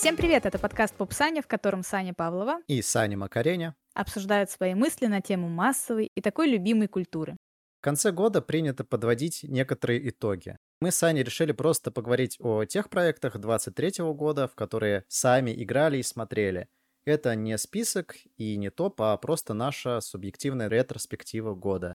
Всем привет, это подкаст «Поп Саня», в котором Саня Павлова и Саня Макареня обсуждают свои мысли на тему массовой и такой любимой культуры. В конце года принято подводить некоторые итоги. Мы с Саней решили просто поговорить о тех проектах 23-го года, в которые сами играли и смотрели. Это не список и не топ, а просто наша субъективная ретроспектива года.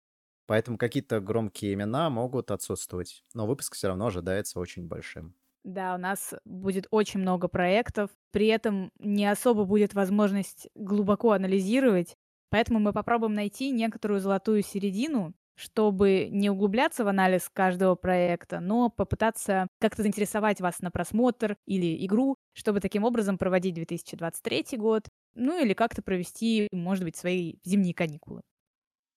Поэтому какие-то громкие имена могут отсутствовать, но выпуск все равно ожидается очень большим. Да, у нас будет очень много проектов, при этом не особо будет возможность глубоко анализировать, поэтому мы попробуем найти некоторую золотую середину, чтобы не углубляться в анализ каждого проекта, но попытаться как-то заинтересовать вас на просмотр или игру, чтобы таким образом проводить 2023 год, ну или как-то провести, может быть, свои зимние каникулы.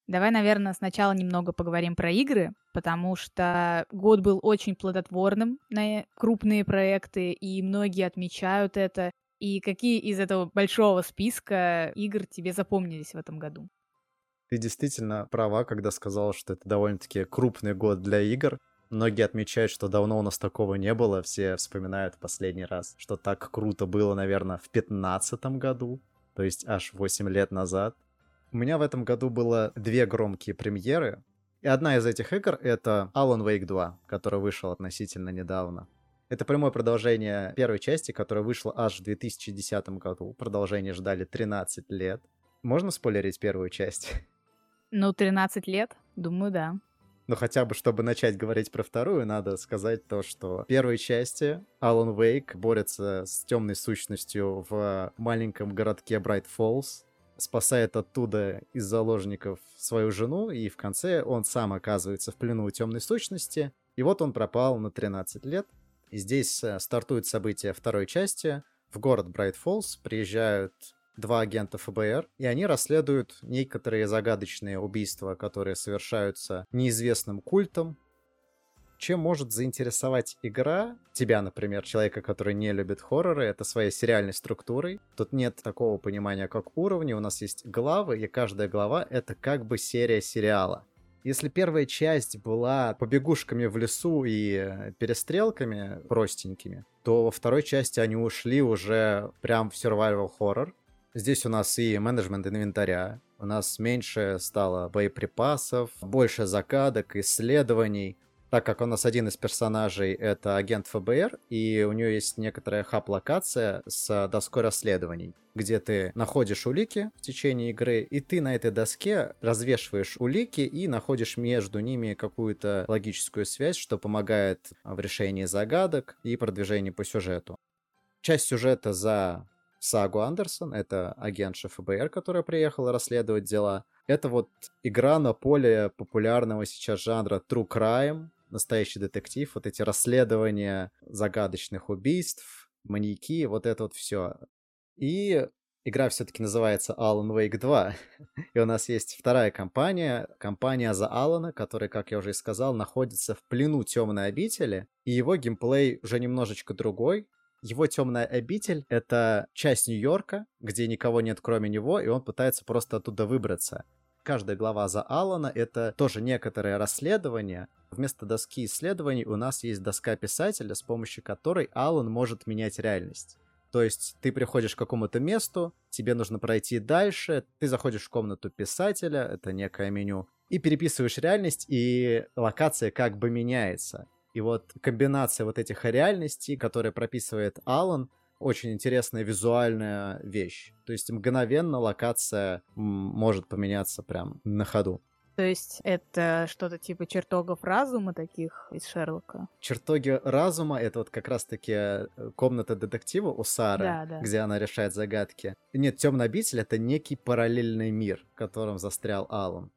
Давай, наверное, сначала немного поговорим про игры, потому что год был очень плодотворным на крупные проекты, и многие отмечают это. И какие из этого большого списка игр тебе запомнились в этом году? Ты действительно права, когда сказала, что это довольно-таки крупный год для игр. Многие отмечают, что давно у нас такого не было. Все вспоминают последний раз, что так круто было, наверное, в 2015 году, то есть аж 8 лет назад. У меня в этом году было две громкие премьеры, и одна из этих игр — это Alan Wake 2, который вышел относительно недавно. Это прямое продолжение первой части, которая вышла аж в 2010 году. Продолжение ждали 13 лет. Можно спойлерить первую часть? Ну, 13 лет? Думаю, да. Но хотя бы, чтобы начать говорить про вторую, надо сказать то, что в первой части Alan Wake борется с темной сущностью в маленьком городке Bright Falls, спасает оттуда из заложников свою жену, и в конце он сам оказывается в плену темной сущности. И вот он пропал на 13 лет. И здесь стартует событие второй части. В город Брайт Фоллс приезжают два агента ФБР, и они расследуют некоторые загадочные убийства, которые совершаются неизвестным культом. Чем может заинтересовать игра тебя, например, человека, который не любит хорроры, это своей сериальной структурой. Тут нет такого понимания, как уровни. У нас есть главы, и каждая глава — это как бы серия сериала. Если первая часть была побегушками в лесу и перестрелками простенькими, то во второй части они ушли уже прям в survival хоррор. Здесь у нас и менеджмент инвентаря, у нас меньше стало боеприпасов, больше загадок, исследований. Так как у нас один из персонажей — это агент ФБР, и у нее есть некоторая хаб-локация с доской расследований, где ты находишь улики в течение игры, и ты на этой доске развешиваешь улики и находишь между ними какую-то логическую связь, что помогает в решении загадок и продвижении по сюжету. Часть сюжета за сагу Андерсон, это агентша ФБР, которая приехала расследовать дела. Это вот игра на поле популярного сейчас жанра True Crime, настоящий детектив, вот эти расследования загадочных убийств, маньяки, вот это вот все. И игра все-таки называется Alan Wake 2, и у нас есть вторая компания, компания за Алана, которая, как я уже и сказал, находится в плену темной обители, и его геймплей уже немножечко другой. Его темная обитель — это часть Нью-Йорка, где никого нет, кроме него, и он пытается просто оттуда выбраться. Каждая глава за Алана — это тоже некоторое расследование. Вместо доски исследований у нас есть доска писателя, с помощью которой Алан может менять реальность. То есть ты приходишь к какому-то месту, тебе нужно пройти дальше, ты заходишь в комнату писателя, это некое меню, и переписываешь реальность, и локация как бы меняется. И вот комбинация вот этих реальностей, которые прописывает Алан, очень интересная визуальная вещь. То есть мгновенно локация может поменяться прям на ходу. То есть это что-то типа чертогов разума таких из Шерлока? Чертоги разума — это вот как раз-таки комната детектива у Сары, да. Где она решает загадки. Нет, темная обитель — это некий параллельный мир, в котором застрял Алан.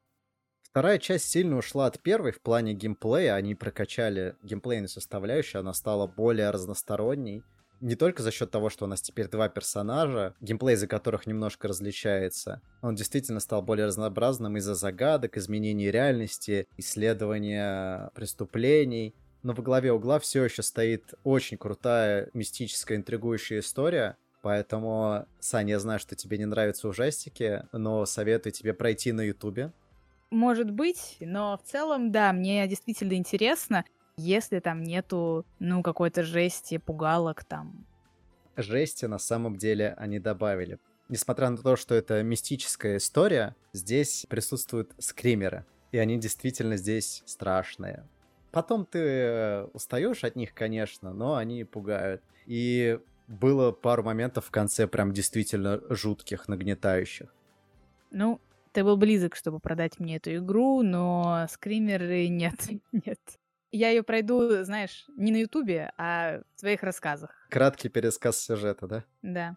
Вторая часть сильно ушла от первой в плане геймплея. Они прокачали геймплейную составляющую, она стала более разносторонней. Не только за счет того, что у нас теперь два персонажа, геймплей за которых немножко различается. Он действительно стал более разнообразным из-за загадок, изменений реальности, исследования преступлений. Но во главе угла все еще стоит очень крутая, мистическая, интригующая история. Поэтому, Саня, я знаю, что тебе не нравятся ужастики, но советую тебе пройти на Ютубе. Может быть, но в целом, да, мне действительно интересно, если там нету, какой-то жести, пугалок там. жести на самом деле они добавили. Несмотря на то, что это мистическая история, здесь присутствуют скримеры, и они действительно здесь страшные. Потом ты устаешь от них, конечно, но они пугают. И было пару моментов в конце прям действительно жутких, нагнетающих. Ну, ты был близок, чтобы продать мне эту игру, но скримеры нет. Я ее пройду, знаешь, не на Ютубе, а в твоих рассказах. Краткий пересказ сюжета, да? Да.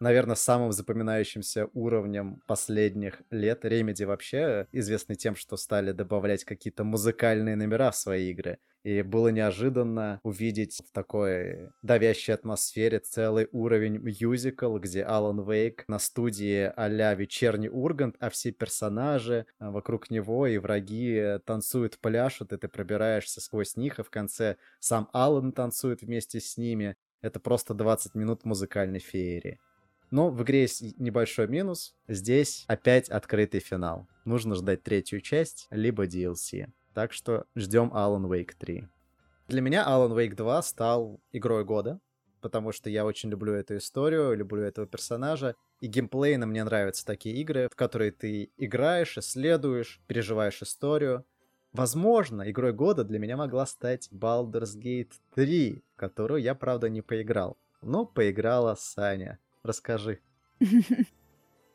Наверное, самым запоминающимся уровнем последних лет Remedy вообще известны тем, что стали добавлять какие-то музыкальные номера в свои игры. И было неожиданно увидеть в такой давящей атмосфере целый уровень мюзикл, где Alan Wake на студии а-ля «Вечерний Ургант», а все персонажи вокруг него и враги танцуют, пляшут, и ты пробираешься сквозь них, и в конце сам Алан танцует вместе с ними. Это просто 20 минут музыкальной феерии. Но в игре есть небольшой минус. Здесь опять открытый финал. Нужно ждать третью часть, либо DLC. Так что ждем Alan Wake 3. Для меня Alan Wake 2 стал игрой года, потому что я очень люблю эту историю, люблю этого персонажа. И геймплейно мне нравятся такие игры, в которые ты играешь, исследуешь, переживаешь историю. Возможно, игрой года для меня могла стать Baldur's Gate 3, в которую я, правда, не поиграл. Но поиграла Саня. Расскажи.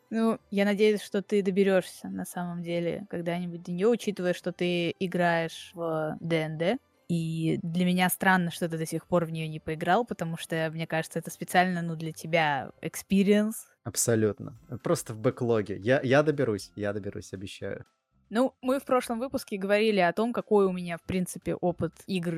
Ну, я надеюсь, что ты доберешься на самом деле когда-нибудь до нее, учитывая, что ты играешь в ДНД. И для меня странно, что ты до сих пор в нее не поиграл, потому что, мне кажется, это специально, для тебя экспириенс. Абсолютно. Просто в бэклоге. Я доберусь, обещаю. Ну, мы в прошлом выпуске говорили о том, какой у меня, в принципе, опыт игр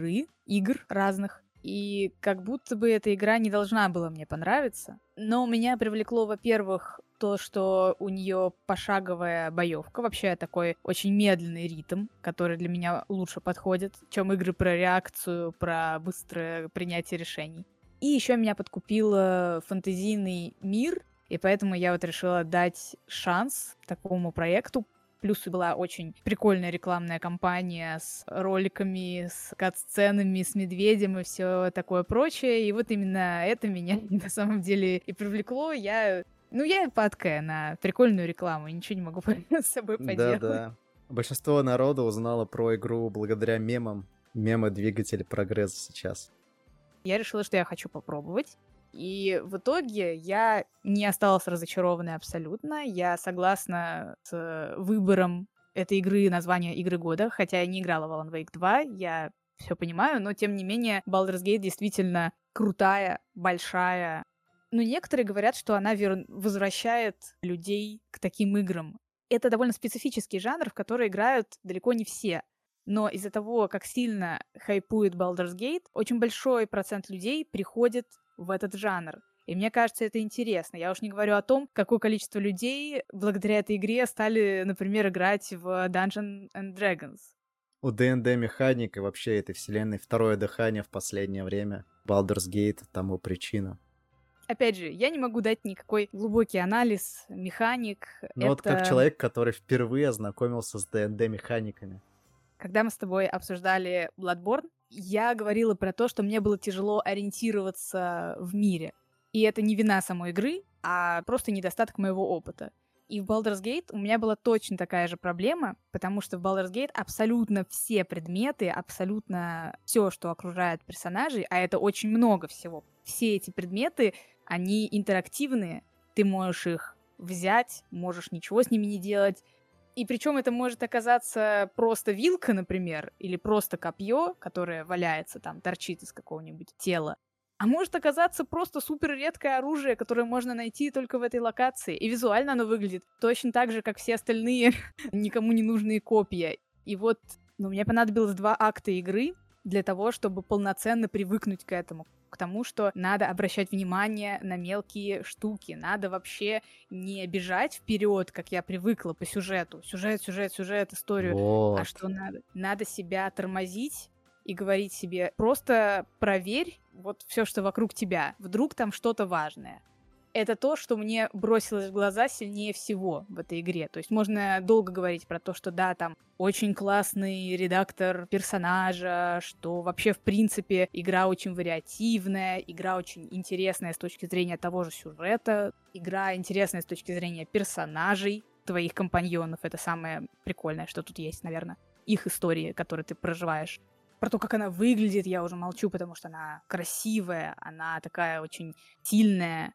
разных. И как будто бы эта игра не должна была мне понравиться. Но меня привлекло, во-первых, то, что у нее пошаговая боевка. Вообще такой очень медленный ритм, который для меня лучше подходит, чем игры про реакцию, про быстрое принятие решений. И еще меня подкупил фэнтезийный мир, и поэтому я решила дать шанс такому проекту. Плюс была очень прикольная рекламная кампания с роликами, с кат-сценами, с медведем и все такое прочее. И вот именно это меня на самом деле и привлекло. Я падкая на прикольную рекламу, ничего не могу с собой поделать. Да. Большинство народа узнало про игру благодаря мемам. Мемы — двигатель прогресса сейчас. Я решила, что я хочу попробовать. И в итоге я не осталась разочарованной абсолютно. Я согласна с выбором этой игры, названия игры года, хотя я не играла в Alan Wake 2, я все понимаю, но тем не менее Baldur's Gate действительно крутая, большая. Но некоторые говорят, что она возвращает людей к таким играм. Это довольно специфический жанр, в который играют далеко не все. Но из-за того, как сильно хайпует Baldur's Gate, очень большой процент людей приходит в этот жанр. И мне кажется, это интересно. Я уж не говорю о том, какое количество людей благодаря этой игре стали, например, играть в Dungeons and Dragons. У D&D механик и вообще этой вселенной второе дыхание в последнее время. Baldur's Gate тому причина. Опять же, я не могу дать никакой глубокий анализ механик. Вот как человек, который впервые ознакомился с D&D механиками. Когда мы с тобой обсуждали Bloodborne, я говорила про то, что мне было тяжело ориентироваться в мире. И это не вина самой игры, а просто недостаток моего опыта. И в Baldur's Gate у меня была точно такая же проблема, потому что в Baldur's Gate абсолютно все предметы, абсолютно все, что окружает персонажей, а это очень много всего. Все эти предметы, они интерактивные. Ты можешь их взять, можешь ничего с ними не делать. И причем это может оказаться просто вилка, например, или просто копье, которое валяется там, торчит из какого-нибудь тела. А может оказаться просто суперредкое оружие, которое можно найти только в этой локации. И визуально оно выглядит точно так же, как все остальные никому не нужные копья. И вот мне понадобилось 2 акта игры для того, чтобы полноценно привыкнуть к этому. К тому, что надо обращать внимание на мелкие штуки. Надо вообще не бежать вперед, как я привыкла по сюжету. Сюжет, историю. Вот. А что надо? Надо себя тормозить и говорить себе: просто проверь вот все, что вокруг тебя. Вдруг там что-то важное. это то, что мне бросилось в глаза сильнее всего в этой игре. То есть можно долго говорить про то, что да, там очень классный редактор персонажа, что вообще, в принципе, игра очень вариативная, игра очень интересная с точки зрения того же сюжета, игра интересная с точки зрения персонажей, твоих компаньонов. Это самое прикольное, что тут есть, наверное, их истории, которые ты проживаешь. Про то, как она выглядит, я уже молчу, потому что она красивая, она такая очень сильная.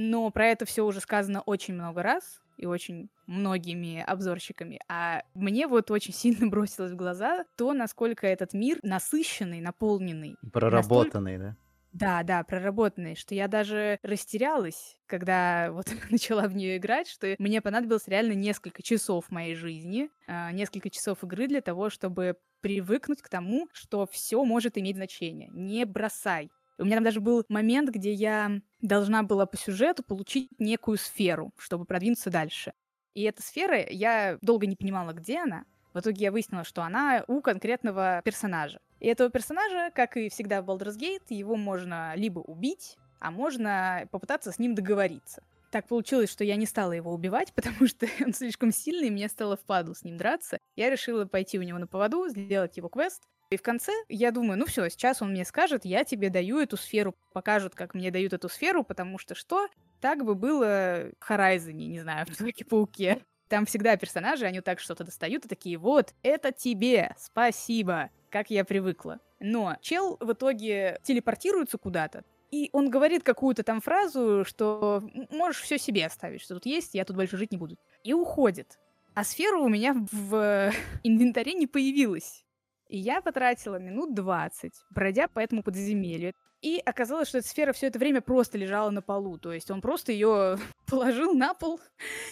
Но про это все уже сказано очень много раз и очень многими обзорщиками. А мне вот очень сильно бросилось в глаза то, насколько этот мир насыщенный, наполненный. Проработанный, настолько... да? Да, проработанный, что я даже растерялась, когда вот начала в нее играть, что мне понадобилось реально несколько часов моей жизни, несколько часов игры для того, чтобы привыкнуть к тому, что все может иметь значение. Не бросай. У меня там даже был момент, где я должна была по сюжету получить некую сферу, чтобы продвинуться дальше. И эта сфера, я долго не понимала, где она. В итоге я выяснила, что она у конкретного персонажа. И этого персонажа, как и всегда в Baldur's Gate, его можно либо убить, а можно попытаться с ним договориться. Так получилось, что я не стала его убивать, потому что он слишком сильный, и мне стало впадлу с ним драться. Я решила пойти у него на поводу, сделать его квест. И в конце я думаю, ну все, сейчас он мне скажет, я тебе даю эту сферу, покажут, как мне дают эту сферу, потому что что? Так бы было в Horizon, не знаю, в Человеке-пауке. Там всегда персонажи, они вот так что-то достают и такие, вот, это тебе, спасибо, как я привыкла. Но чел в итоге телепортируется куда-то, и он говорит какую-то там фразу, что можешь все себе оставить, что тут есть, я тут больше жить не буду. И уходит. А сфера у меня в инвентаре не появилась. И я потратила минут 20, бродя по этому подземелью. И оказалось, что эта сфера все это время просто лежала на полу. То есть он просто ее положил на пол,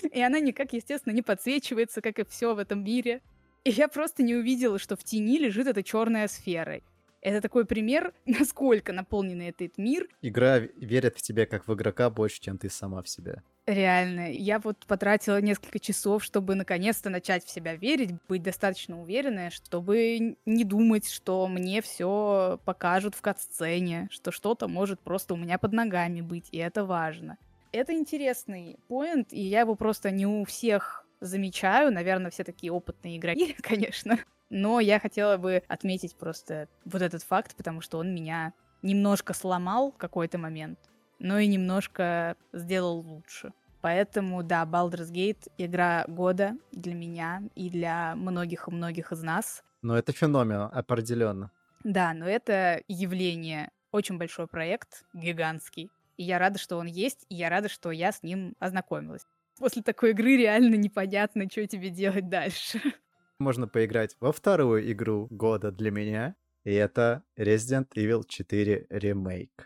и она никак, естественно, не подсвечивается, как и все в этом мире. И я просто не увидела, что в тени лежит эта черная сфера. Это такой пример, насколько наполненный этот мир. Игра верит в тебя как в игрока больше, чем ты сама в себя. Реально. Я вот потратила несколько часов, чтобы наконец-то начать в себя верить, быть достаточно уверенной, чтобы не думать, что мне все покажут в катсцене, что что-то может просто у меня под ногами быть, и это важно. Это интересный поинт, и я его просто не у всех замечаю. Наверное, все такие опытные игроки, конечно. Но я хотела бы отметить просто вот этот факт, потому что он меня немножко сломал в какой-то момент, но и немножко сделал лучше. Поэтому, да, Baldur's Gate — игра года для меня и для многих и многих из нас. Но это феномен, определенно. Да, но это явление. Очень большой проект, гигантский. И я рада, что он есть, и я рада, что я с ним ознакомилась. После такой игры реально непонятно, что тебе делать дальше. Можно поиграть во вторую игру года для меня, и это Resident Evil 4 Remake.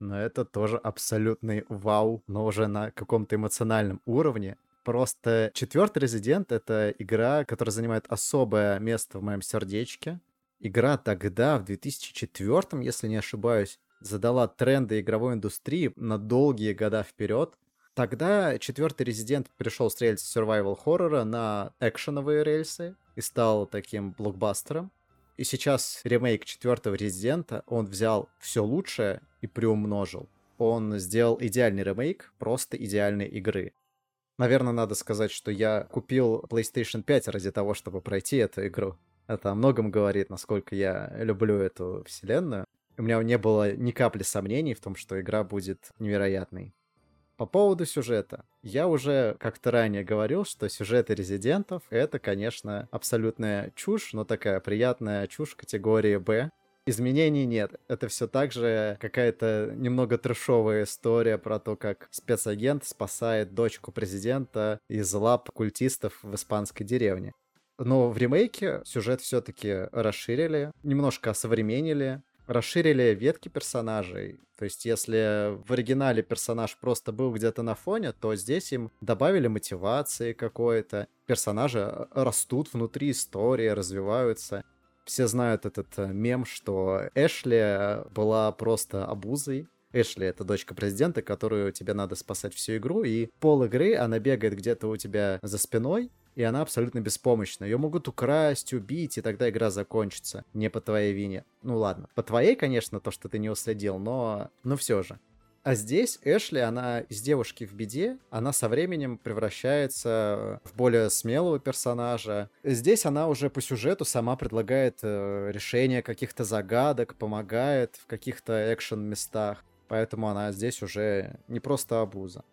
Но это тоже абсолютный вау, но уже на каком-то эмоциональном уровне. Просто четвертый Resident — это игра, которая занимает особое место в моем сердечке. Игра тогда, в 2004, если не ошибаюсь, задала тренды игровой индустрии на долгие года вперед. Тогда четвертый Resident перешел с рельс survival-хоррора на экшеновые рельсы и стал таким блокбастером. И сейчас ремейк четвертого Резидента, он взял все лучшее и приумножил. Он сделал идеальный ремейк просто идеальной игры. Наверное, надо сказать, что я купил PlayStation 5 ради того, чтобы пройти эту игру. Это о многом говорит, насколько я люблю эту вселенную. У меня не было ни капли сомнений в том, что игра будет невероятной. По поводу сюжета. Я уже как-то ранее говорил, что сюжеты резидентов — это, конечно, абсолютная чушь, но такая приятная чушь категории «Б». Изменений нет. Это все так же какая-то немного трэшовая история про то, как спецагент спасает дочку президента из лап культистов в испанской деревне. Но в ремейке сюжет все-таки расширили, немножко осовременили. Расширили ветки персонажей, то есть если в оригинале персонаж просто был где-то на фоне, то здесь им добавили мотивации какой-то, персонажи растут внутри истории, развиваются. Все знают этот мем, что Эшли была просто обузой. Эшли — это дочка президента, которую тебе надо спасать всю игру, и пол игры она бегает где-то у тебя за спиной, и она абсолютно беспомощна. Ее могут украсть, убить, и тогда игра закончится. Не по твоей вине. Ну ладно, по твоей, конечно, то, что ты не уследил, но все же. А здесь Эшли, она из девушки в беде, она со временем превращается в более смелого персонажа. Здесь она уже по сюжету сама предлагает решение каких-то загадок, помогает в каких-то экшен-местах. Поэтому она здесь уже не просто обуза.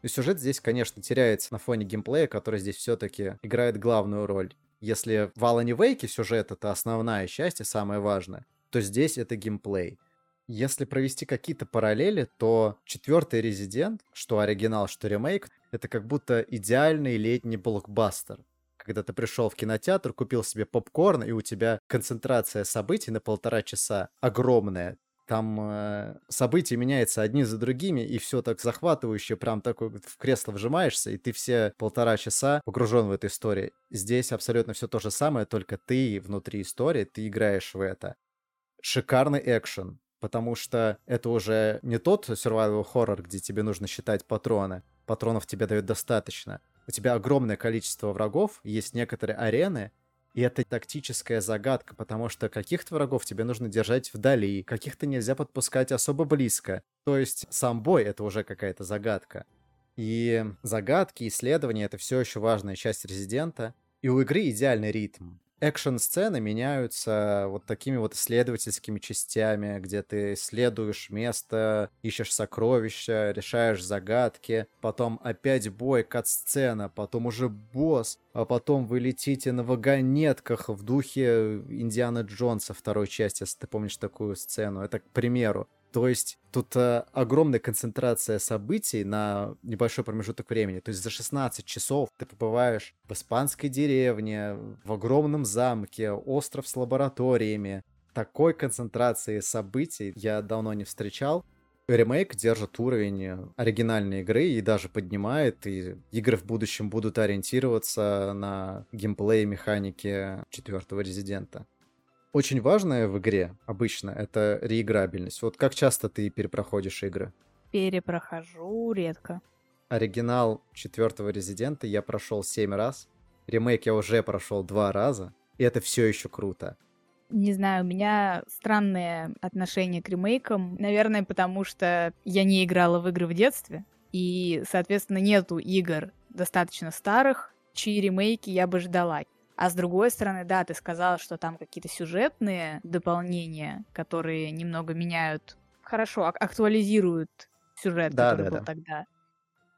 И сюжет здесь, конечно, теряется на фоне геймплея, который здесь все-таки играет главную роль. Если в Alan Wake сюжет — это основная часть и самое важное, то здесь это геймплей. Если провести какие-то параллели, то четвертый Resident, что оригинал, что ремейк, это как будто идеальный летний блокбастер. Когда ты пришел в кинотеатр, купил себе попкорн, и у тебя концентрация событий на 1,5 часа огромная. Там события меняются одни за другими, и все так захватывающе, прям такой в кресло вжимаешься, и ты все 1,5 часа погружен в эту историю. Здесь абсолютно все то же самое, только ты внутри истории, ты играешь в это. Шикарный экшен. Потому что это уже не тот survival horror, где тебе нужно считать патроны. Патронов тебе дают достаточно. У тебя огромное количество врагов, есть некоторые арены, и это тактическая загадка, потому что каких-то врагов тебе нужно держать вдали, каких-то нельзя подпускать особо близко. То есть сам бой — это уже какая-то загадка. И загадки, исследования — это все еще важная часть Резидента. И у игры идеальный ритм. Экшн-сцены меняются вот такими вот исследовательскими частями, где ты исследуешь место, ищешь сокровища, решаешь загадки, потом опять бой, кат-сцена, потом уже босс, а потом вы летите на вагонетках в духе Индианы Джонса второй части, если ты помнишь такую сцену, это к примеру. То есть тут огромная концентрация событий на небольшой промежуток времени. То есть за 16 часов ты побываешь в испанской деревне, в огромном замке, остров с лабораториями. Такой концентрации событий я давно не встречал. Ремейк держит уровень оригинальной игры и даже поднимает. И игры в будущем будут ориентироваться на геймплей и механики четвертого Резидента. Очень важное в игре обычно — это реиграбельность. Вот как часто ты перепроходишь игры? Перепрохожу редко. Оригинал четвертого Резидента я прошел 7 раз. Ремейк я уже прошел 2 раза. И это все еще круто. Не знаю, у меня странное отношение к ремейкам. Наверное, потому что я не играла в игры в детстве. И, соответственно, нету игр достаточно старых, чьи ремейки я бы ждала. А с другой стороны, да, ты сказала, что там какие-то сюжетные дополнения, которые немного меняют, хорошо, актуализируют сюжет, который был тогда.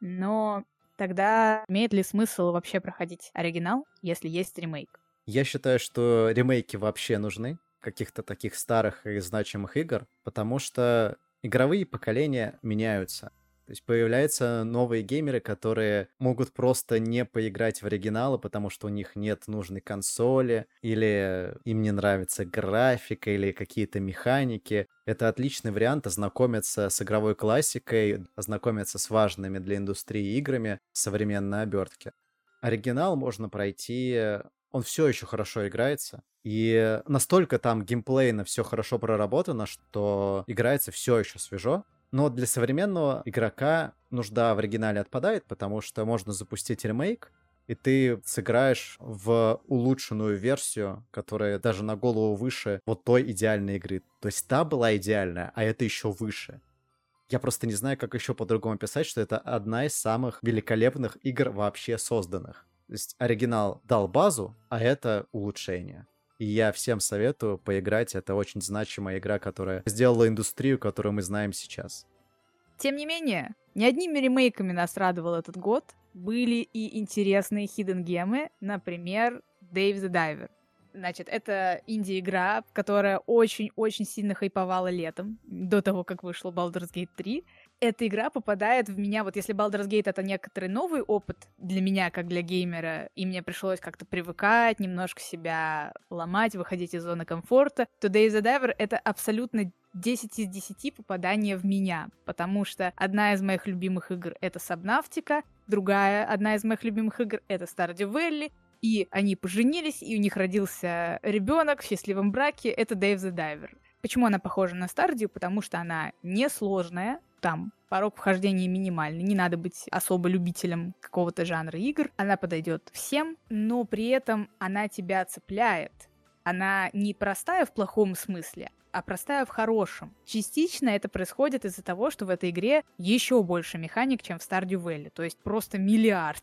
Но тогда имеет ли смысл вообще проходить оригинал, если есть ремейк? Я считаю, что ремейки вообще нужны, каких-то таких старых и значимых игр, потому что игровые поколения меняются. То есть появляются новые геймеры, которые могут просто не поиграть в оригиналы, потому что у них нет нужной консоли, или им не нравится графика, или какие-то механики. Это отличный вариант ознакомиться с игровой классикой, ознакомиться с важными для индустрии играми в современной обертке. Оригинал можно пройти... Он все еще хорошо играется, и настолько там геймплейно все хорошо проработано, что играется все еще свежо. Но для современного игрока нужда в оригинале отпадает, потому что можно запустить ремейк, и ты сыграешь в улучшенную версию, которая даже на голову выше вот той идеальной игры. То есть та была идеальная, а это еще выше. Я просто не знаю, как еще по-другому писать, что это одна из самых великолепных игр вообще созданных. То есть оригинал дал базу, а это улучшение. И я всем советую поиграть. Это очень значимая игра, которая сделала индустрию, которую мы знаем сейчас. Тем не менее, не одними ремейками нас радовал этот год. Были и интересные хидден-гемы, например, Dave the Diver. Значит, это инди-игра, которая очень-очень сильно хайповала летом, до того, как вышла Baldur's Gate 3. Эта игра попадает в меня, вот если Baldur's Gate — это некоторый новый опыт для меня, как для геймера, и мне пришлось как-то привыкать, немножко себя ломать, выходить из зоны комфорта, то Dave the Diver — это абсолютно 10 из 10 попадания в меня, потому что одна из моих любимых игр — это Subnautica, другая одна из моих любимых игр — это Stardew Valley, и они поженились, и у них родился ребенок в счастливом браке — это Dave the Diver. Почему она похожа на Stardew? Потому что она несложная, там порог вхождения минимальный, не надо быть особо любителем какого-то жанра игр, она подойдет всем, но при этом она тебя цепляет. Она не простая в плохом смысле, а простая в хорошем. Частично это происходит из-за того, что в этой игре еще больше механик, чем в Stardew Valley, то есть просто миллиард.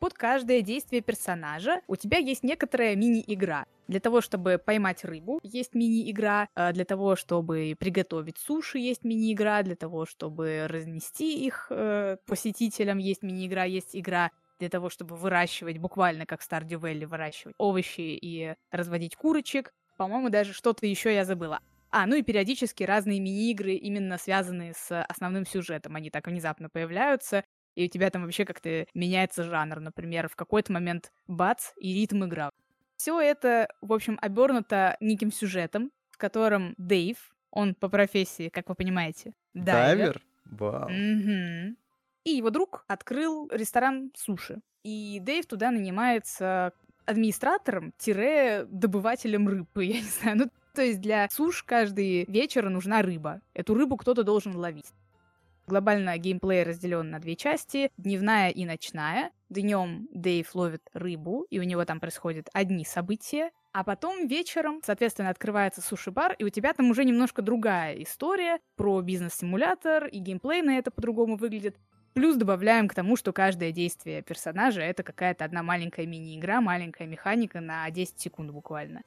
Под каждое действие персонажа у тебя есть некоторая мини-игра. Для того, чтобы поймать рыбу, есть мини-игра. Для того, чтобы приготовить суши, есть мини-игра. Для того, чтобы разнести их посетителям, есть мини-игра, есть игра. Для того, чтобы выращивать, буквально как в Stardew Valley, выращивать овощи и разводить курочек. По-моему, даже что-то еще я забыла. Ну и периодически разные мини-игры, именно связанные с основным сюжетом. Они так внезапно появляются, и у тебя там вообще как-то меняется жанр. Например, в какой-то момент бац, и ритм игра. Все это, в общем, обернуто неким сюжетом, в котором Дэйв, он по профессии, как вы понимаете, дайвер. Вау. Угу. И его друг открыл ресторан суши. И Дэйв туда нанимается администратором-добывателем рыбы, я не знаю. То есть для суш каждый вечер нужна рыба. Эту рыбу кто-то должен ловить. Глобально геймплей разделен на две части, дневная и ночная. Днем Дэйв ловит рыбу, и у него там происходят одни события. А потом вечером, соответственно, открывается суши-бар, и у тебя там уже немножко другая история про бизнес-симулятор, и геймплей на это по-другому выглядит. Плюс добавляем к тому, что каждое действие персонажа — это какая-то одна маленькая мини-игра, маленькая механика на 10 секунд буквально.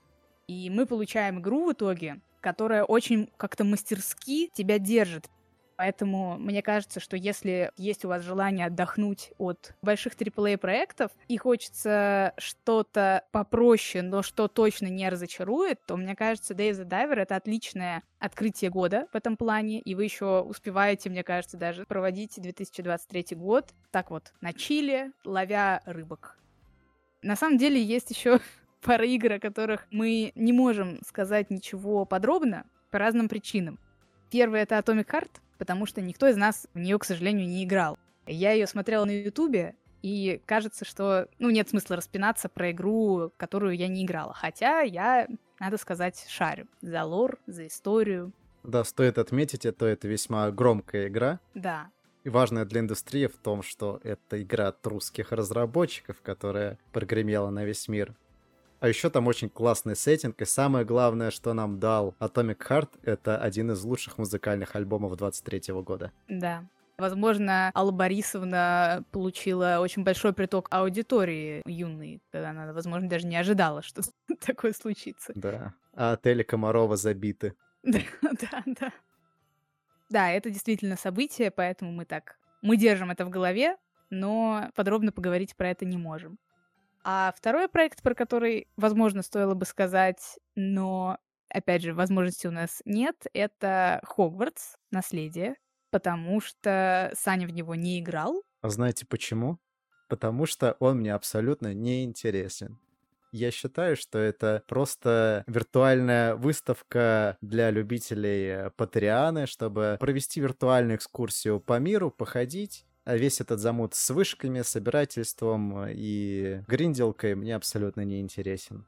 И мы получаем игру в итоге, которая очень как-то мастерски тебя держит. Поэтому мне кажется, что если есть у вас желание отдохнуть от больших AAA-проектов и хочется что-то попроще, но что точно не разочарует, то, мне кажется, Dave the Diver — это отличное открытие года в этом плане, и вы еще успеваете, мне кажется, даже проводить 2023 год так вот на чиле, ловя рыбок. На самом деле есть еще пара игр, о которых мы не можем сказать ничего подробно по разным причинам. Первый — это Atomic Heart, потому что никто из нас в нее, к сожалению, не играл. Я ее смотрела на Ютубе, и кажется, что нет смысла распинаться про игру, которую я не играла. Хотя я, надо сказать, шарю за лор, за историю. Да, стоит отметить, это весьма громкая игра. Да. И важная для индустрии в том, что это игра от русских разработчиков, которая прогремела на весь мир. А еще там очень классный сеттинг, и самое главное, что нам дал Atomic Heart, это один из лучших музыкальных альбомов 23-го года. Да. Возможно, Алла Борисовна получила очень большой приток аудитории юной. Она, возможно, даже не ожидала, что такое случится. Да. А отели Комарова забиты. Да. Да, это действительно событие, поэтому мы держим это в голове, но подробно поговорить про это не можем. А второй проект, про который, возможно, стоило бы сказать, но, опять же, возможности у нас нет, это «Хогвартс. Наследие», потому что Саня в него не играл. А знаете почему? Потому что он мне абсолютно не интересен. Я считаю, что это просто виртуальная выставка для любителей Патреона, чтобы провести виртуальную экскурсию по миру, походить. А весь этот замут с вышками, собирательством и гринделкой мне абсолютно не интересен.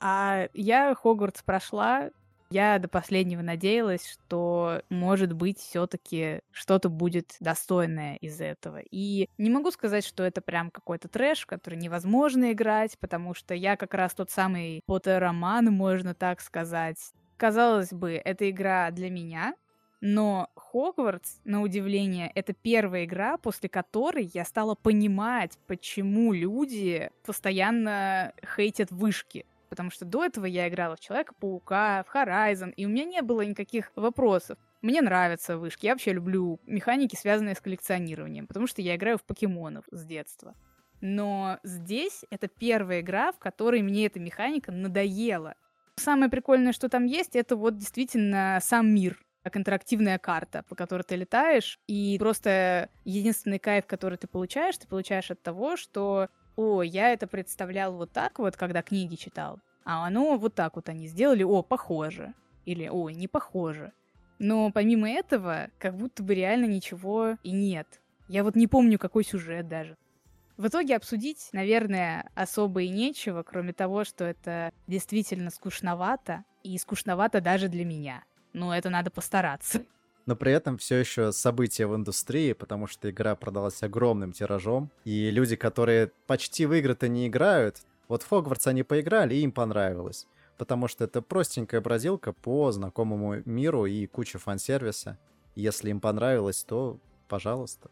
А я Хогвартс прошла. Я до последнего надеялась, что, может быть, все-таки что-то будет достойное из этого. И не могу сказать, что это прям какой-то трэш, который невозможно играть, потому что я как раз тот самый Поттер-роман, можно так сказать. Казалось бы, эта игра для меня. Но Хогвартс, на удивление, это первая игра, после которой я стала понимать, почему люди постоянно хейтят вышки. Потому что до этого я играла в Человека-паука, в Horizon, и у меня не было никаких вопросов. Мне нравятся вышки, я вообще люблю механики, связанные с коллекционированием, потому что я играю в покемонов с детства. Но здесь это первая игра, в которой мне эта механика надоела. Самое прикольное, что там есть, это вот действительно сам мир. Как интерактивная карта, по которой ты летаешь, и просто единственный кайф, который ты получаешь от того, что я это представлял вот так вот, когда книги читал, а оно вот так вот они сделали, похоже, или не похоже. Но помимо этого, как будто бы реально ничего и нет. Я вот не помню, какой сюжет даже. В итоге обсудить, наверное, особо и нечего, кроме того, что это действительно скучновато, и скучновато даже для меня. Но это надо постараться. Но при этом все еще событие в индустрии, потому что игра продалась огромным тиражом, и люди, которые почти в игры-то не играют, вот в Хогвартс они поиграли, и им понравилось. потому что это простенькая бродилка по знакомому миру и куча фан-сервиса. Если им понравилось, то пожалуйста.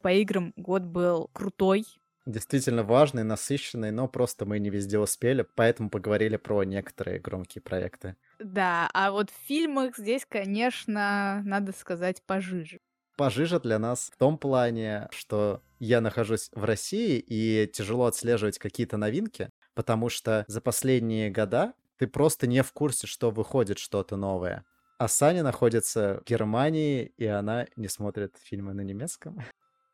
По играм год был крутой. Действительно важный, насыщенный, но просто мы не везде успели, поэтому поговорили про некоторые громкие проекты. Да, а вот в фильмах здесь, конечно, надо сказать пожиже. Пожиже для нас в том плане, что я нахожусь в России и тяжело отслеживать какие-то новинки, потому что за последние года ты просто не в курсе, что выходит что-то новое. А Саня находится в Германии, и она не смотрит фильмы на немецком.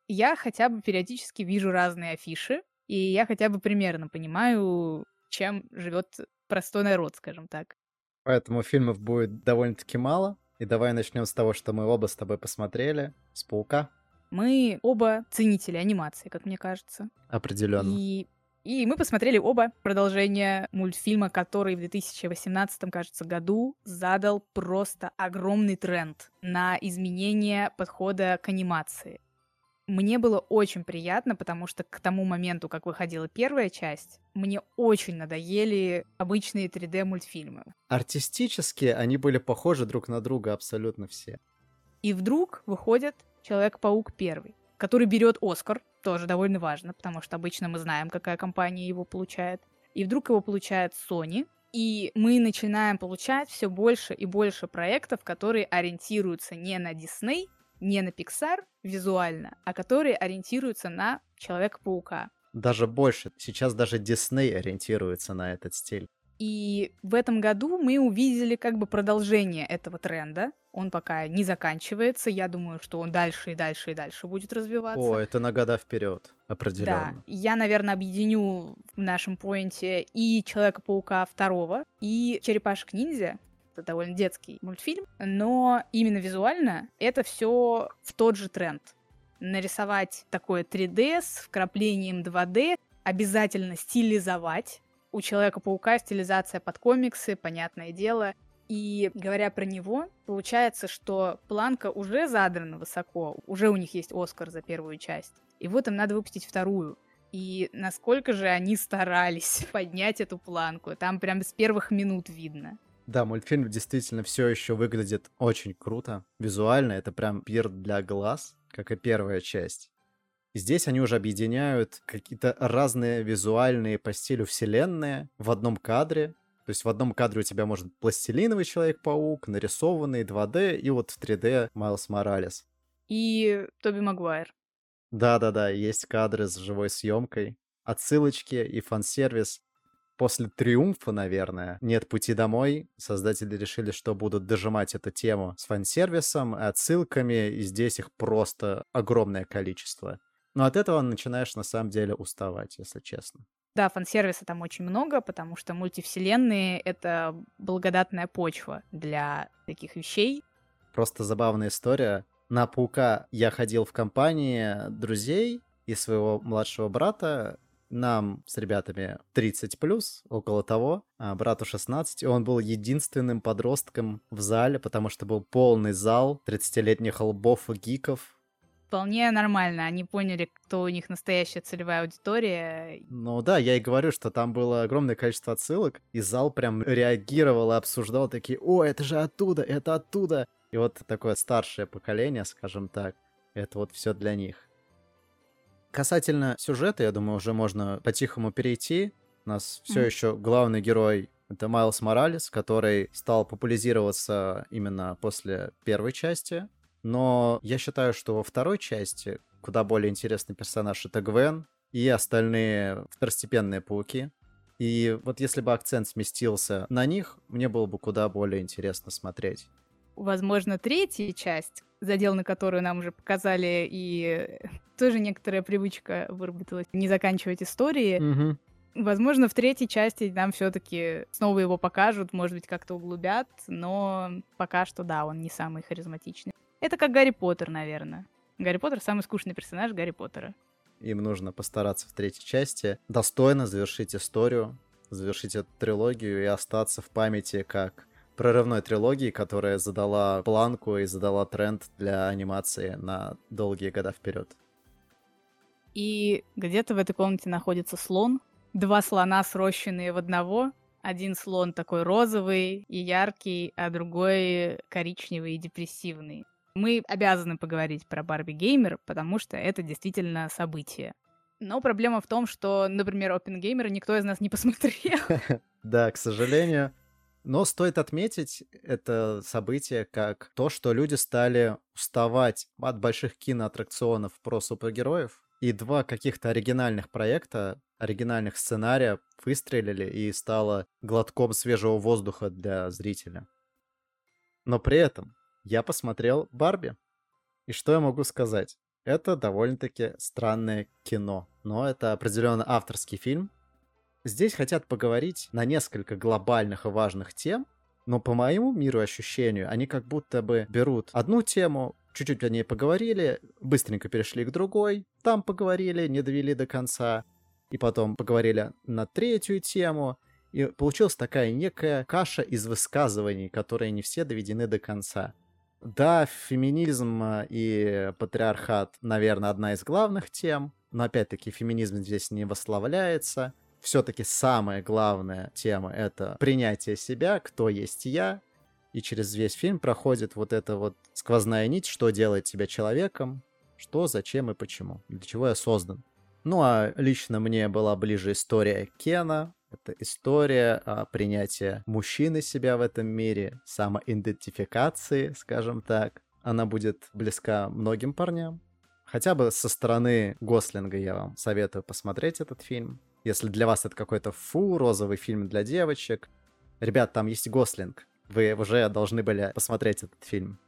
Я хотя бы периодически вижу разные афиши, и я хотя бы примерно понимаю, чем живет простой народ, скажем так. Поэтому фильмов будет довольно-таки мало. И давай начнем с того, что мы оба с тобой посмотрели, с «Паука». Мы оба ценители анимации, как мне кажется. Определенно. И мы посмотрели оба продолжение мультфильма, который в 2018, кажется, году задал просто огромный тренд на изменение подхода к анимации. Мне было очень приятно, потому что к тому моменту, как выходила первая часть, мне очень надоели обычные 3D-мультфильмы. Артистически они были похожи друг на друга абсолютно все. И вдруг выходит «Человек-паук 1», который берет «Оскар», тоже довольно важно, потому что обычно мы знаем, какая компания его получает. И вдруг его получает Sony, и мы начинаем получать все больше и больше проектов, которые ориентируются не на Disney, не на Pixar визуально, а которые ориентируются на Человека-паука. Даже больше. Сейчас даже Disney ориентируется на этот стиль. И в этом году мы увидели как бы продолжение этого тренда. Он пока не заканчивается. Я думаю, что он дальше и дальше и дальше будет развиваться. О, это на года вперед, определенно. Да. Я, наверное, объединю в нашем поинте и Человека-паука 2, и Черепашек-ниндзя. Это довольно детский мультфильм, но именно визуально это все в тот же тренд. Нарисовать такое 3D с вкраплением 2D, обязательно стилизовать. У Человека-паука стилизация под комиксы, понятное дело. И говоря про него, получается, что планка уже задрана высоко, уже у них есть «Оскар» за первую часть. И вот им надо выпустить вторую. И насколько же они старались поднять эту планку, там прям с первых минут видно. Да, мультфильм действительно все еще выглядит очень круто. Визуально это прям пир для глаз, как и первая часть. И здесь они уже объединяют какие-то разные визуальные по стилю вселенные в одном кадре. То есть в одном кадре у тебя может пластилиновый Человек-паук, нарисованный 2D и вот в 3D Майлз Моралес. И Тоби Магуайр. Да-да-да, есть кадры с живой съемкой, отсылочки и фан-сервис. После «Триумфа», наверное, «Нет пути домой», создатели решили, что будут дожимать эту тему с фан-сервисом, отсылками, и здесь их просто огромное количество. Но от этого начинаешь, на самом деле, уставать, если честно. Да, фан-сервиса там очень много, потому что мультивселенные — это благодатная почва для таких вещей. Просто забавная история. На «Паука» я ходил в компании друзей и своего младшего брата. Нам с ребятами 30+, около того, а брату 16, и он был единственным подростком в зале, потому что был полный зал 30-летних лбов и гиков. Вполне нормально, они поняли, кто у них настоящая целевая аудитория. Ну да, я и говорю, что там было огромное количество отсылок, и зал прям реагировал и обсуждал такие: «О, это же оттуда, это оттуда!» И вот такое старшее поколение, скажем так, это вот все для них. Касательно сюжета, я думаю, уже можно по-тихому перейти. У нас все еще главный герой — это Майлз Моралес, который стал популяризироваться именно после первой части. Но я считаю, что во второй части куда более интересный персонаж — это Гвен и остальные второстепенные пауки. И вот если бы акцент сместился на них, мне было бы куда более интересно смотреть. Возможно, третья часть, задел на которую нам уже показали, и тоже некоторая привычка выработалась не заканчивать истории. Угу. Возможно, в третьей части нам все-таки снова его покажут, может быть, как-то углубят, но пока что, да, он не самый харизматичный. Это как Гарри Поттер, наверное. Гарри Поттер — самый скучный персонаж Гарри Поттера. Им нужно постараться в третьей части достойно завершить историю, завершить эту трилогию и остаться в памяти как прорывной трилогии, которая задала планку и задала тренд для анимации на долгие года вперед. И где-то в этой комнате находится слон. Два слона, срощенные в одного. Один слон такой розовый и яркий, а другой коричневый и депрессивный. Мы обязаны поговорить про Барби Геймер, потому что это действительно событие. Но проблема в том, что, например, Оппенгеймера никто из нас не посмотрел. Да, к сожалению. Но стоит отметить это событие как то, что люди стали уставать от больших киноаттракционов про супергероев, и два каких-то оригинальных проекта, оригинальных сценария выстрелили и стало глотком свежего воздуха для зрителя. Но при этом я посмотрел «Барби». И что я могу сказать? Это довольно-таки странное кино, но это определенно авторский фильм. Здесь хотят поговорить на несколько глобальных и важных тем, но по моему миру ощущению, они как будто бы берут одну тему, чуть-чуть о ней поговорили, быстренько перешли к другой, там поговорили, не довели до конца, и потом поговорили на третью тему, и получилась такая некая каша из высказываний, которые не все доведены до конца. Да, феминизм и патриархат, наверное, одна из главных тем, но опять-таки феминизм здесь не восславляется. Все-таки самая главная тема — это принятие себя, кто есть я. И через весь фильм проходит вот эта вот сквозная нить, что делает тебя человеком, что, зачем и почему, для чего я создан. Ну а лично мне была ближе история Кена. Это история принятия мужчины себя в этом мире, самоидентификации, скажем так. Она будет близка многим парням. Хотя бы со стороны Гослинга я вам советую посмотреть этот фильм. Если для вас это какой-то фу, розовый фильм для девочек. Ребят, там есть Гослинг. Вы уже должны были посмотреть этот фильм.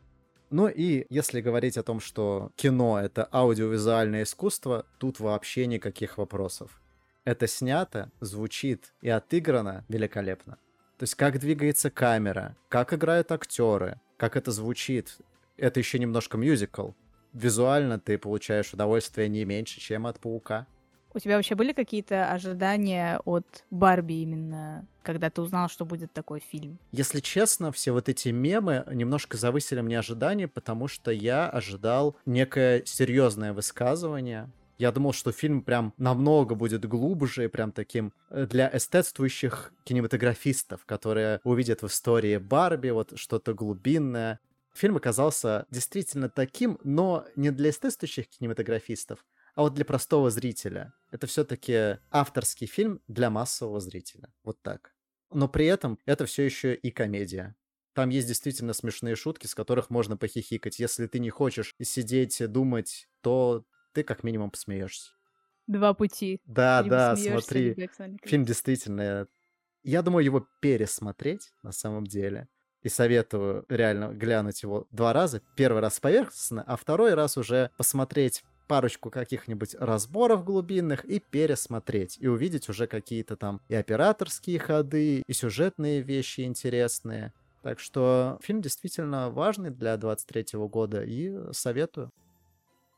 Ну и если говорить о том, что кино — это аудиовизуальное искусство, тут вообще никаких вопросов. Это снято, звучит и отыграно великолепно. То есть как двигается камера, как играют актеры, как это звучит. Это еще немножко мюзикл. Визуально ты получаешь удовольствие не меньше, чем от «Паука». У тебя вообще были какие-то ожидания от Барби именно, когда ты узнал, что будет такой фильм? Если честно, все вот эти мемы немножко завысили мне ожидания, потому что я ожидал некое серьезное высказывание. Я думал, что фильм прям намного будет глубже, прям таким для эстетствующих кинематографистов, которые увидят в истории Барби вот что-то глубинное. Фильм оказался действительно таким, но не для эстетствующих кинематографистов, а вот для простого зрителя. Это все-таки авторский фильм для массового зрителя. Вот так. Но при этом это все еще и комедия. Там есть действительно смешные шутки, с которых можно похихикать. Если ты не хочешь сидеть и думать, то ты как минимум посмеешься. Два пути. Да, либо да, смотри. Фильм действительно... Я думаю, его пересмотреть на самом деле. И советую реально глянуть его 2 раза. Первый раз поверхностно, а второй раз уже посмотреть парочку каких-нибудь разборов глубинных и пересмотреть, и увидеть уже какие-то там и операторские ходы, и сюжетные вещи интересные. Так что фильм действительно важный для 23-го года, и советую.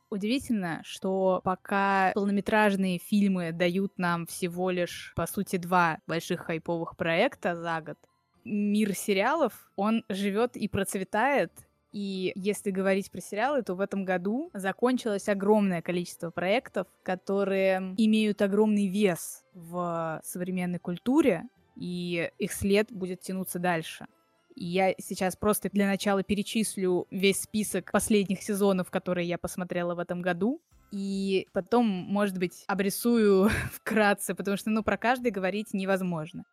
Удивительно, что пока полнометражные фильмы дают нам всего лишь, по сути, 2 больших хайповых проекта за год, мир сериалов, он живет и процветает. И если говорить про сериалы, то в этом году закончилось огромное количество проектов, которые имеют огромный вес в современной культуре, и их след будет тянуться дальше. И я сейчас просто для начала перечислю весь список последних сезонов, которые я посмотрела в этом году, и потом, может быть, обрисую вкратце, потому что, про каждый говорить невозможно.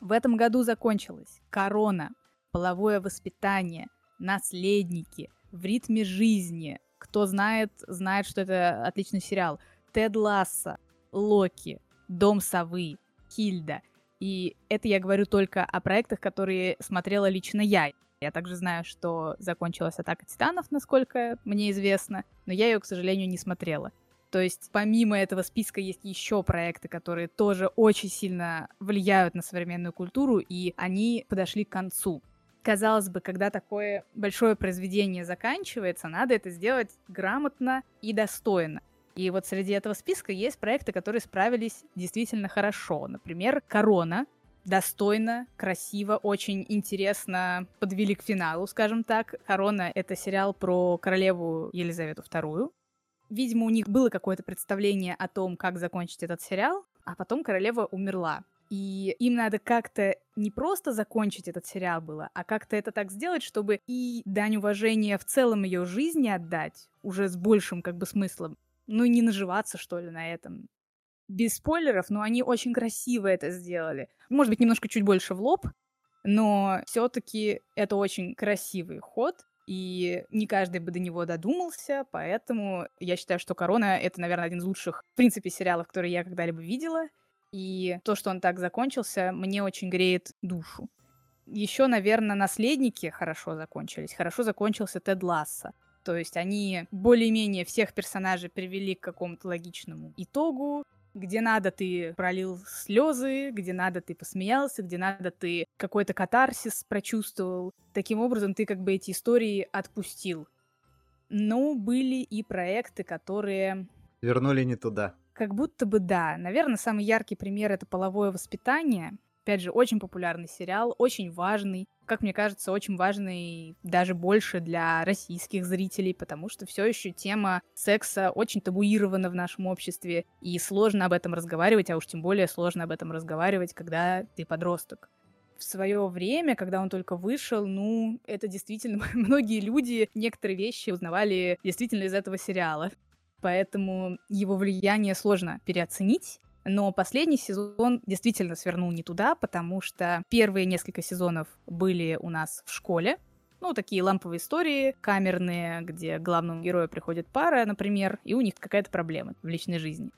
В этом году закончилось «Корона», «Половое воспитание», «Наследники», «В ритме жизни». Кто знает, знает, что это отличный сериал. «Тед Лассо», «Локи», «Дом совы», «Хильда». И это я говорю только о проектах, которые смотрела лично я. Я также знаю, что закончилась «Атака титанов», насколько мне известно, но я ее, к сожалению, не смотрела. То есть помимо этого списка есть еще проекты, которые тоже очень сильно влияют на современную культуру, и они подошли к концу. Казалось бы, когда такое большое произведение заканчивается, надо это сделать грамотно и достойно. И вот среди этого списка есть проекты, которые справились действительно хорошо. Например, «Корона». Достойно, красиво, очень интересно подвели к финалу, скажем так. «Корона» — это сериал про королеву Елизавету II. Видимо, у них было какое-то представление о том, как закончить этот сериал, а потом королева умерла. И им надо как-то не просто закончить этот сериал было, а как-то это так сделать, чтобы и дань уважения в целом ее жизни отдать, уже с большим как бы смыслом, ну и не наживаться, что ли, на этом. Без спойлеров, но они очень красиво это сделали. Может быть, немножко чуть больше в лоб, но все-таки это очень красивый ход, и не каждый бы до него додумался, поэтому я считаю, что «Корона» — это, наверное, один из лучших, в принципе, сериалов, которые я когда-либо видела, и то, что он так закончился, мне очень греет душу. Еще, наверное, «Наследники» хорошо закончились, хорошо закончился Тед Лассо. То есть они более-менее всех персонажей привели к какому-то логичному итогу, где надо ты пролил слезы, где надо ты посмеялся, где надо ты какой-то катарсис прочувствовал. Таким образом ты как бы эти истории отпустил. Но были и проекты, которые... вернули не туда. Как будто бы да. Наверное, самый яркий пример — это «Половое воспитание». Опять же, очень популярный сериал, очень важный. Как мне кажется, очень важный даже больше для российских зрителей, потому что все еще тема секса очень табуирована в нашем обществе, и сложно об этом разговаривать, а уж тем более сложно об этом разговаривать, когда ты подросток. В свое время, когда он только вышел, ну, это действительно многие люди некоторые вещи узнавали действительно из этого сериала, поэтому его влияние сложно переоценить. Но последний сезон действительно свернул не туда, потому что первые несколько сезонов были у нас в школе. Ну, такие ламповые истории, камерные, где к главному герою приходит пара, например, и у них какая-то проблема в личной жизни.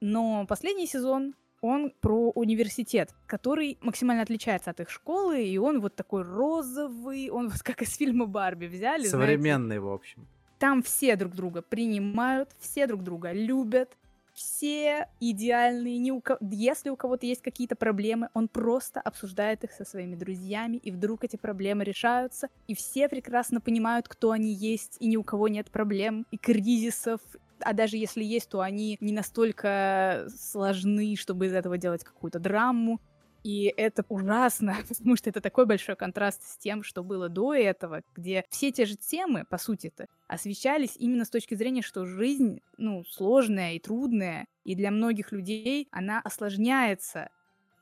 Но последний сезон, он про университет, который максимально отличается от их школы, и он вот такой розовый, он вот как из фильма «Барби» взяли. Современный, знаете, в общем. Там все друг друга принимают, все друг друга любят. Все идеальные, если у кого-то есть какие-то проблемы, он просто обсуждает их со своими друзьями, и вдруг эти проблемы решаются, и все прекрасно понимают, кто они есть, и ни у кого нет проблем, и кризисов, а даже если есть, то они не настолько сложны, чтобы из этого делать какую-то драму, и это ужасно, потому что это такой большой контраст с тем, что было до этого, где все те же темы, по сути-то, освещались именно с точки зрения, что жизнь, ну, сложная и трудная, и для многих людей она осложняется.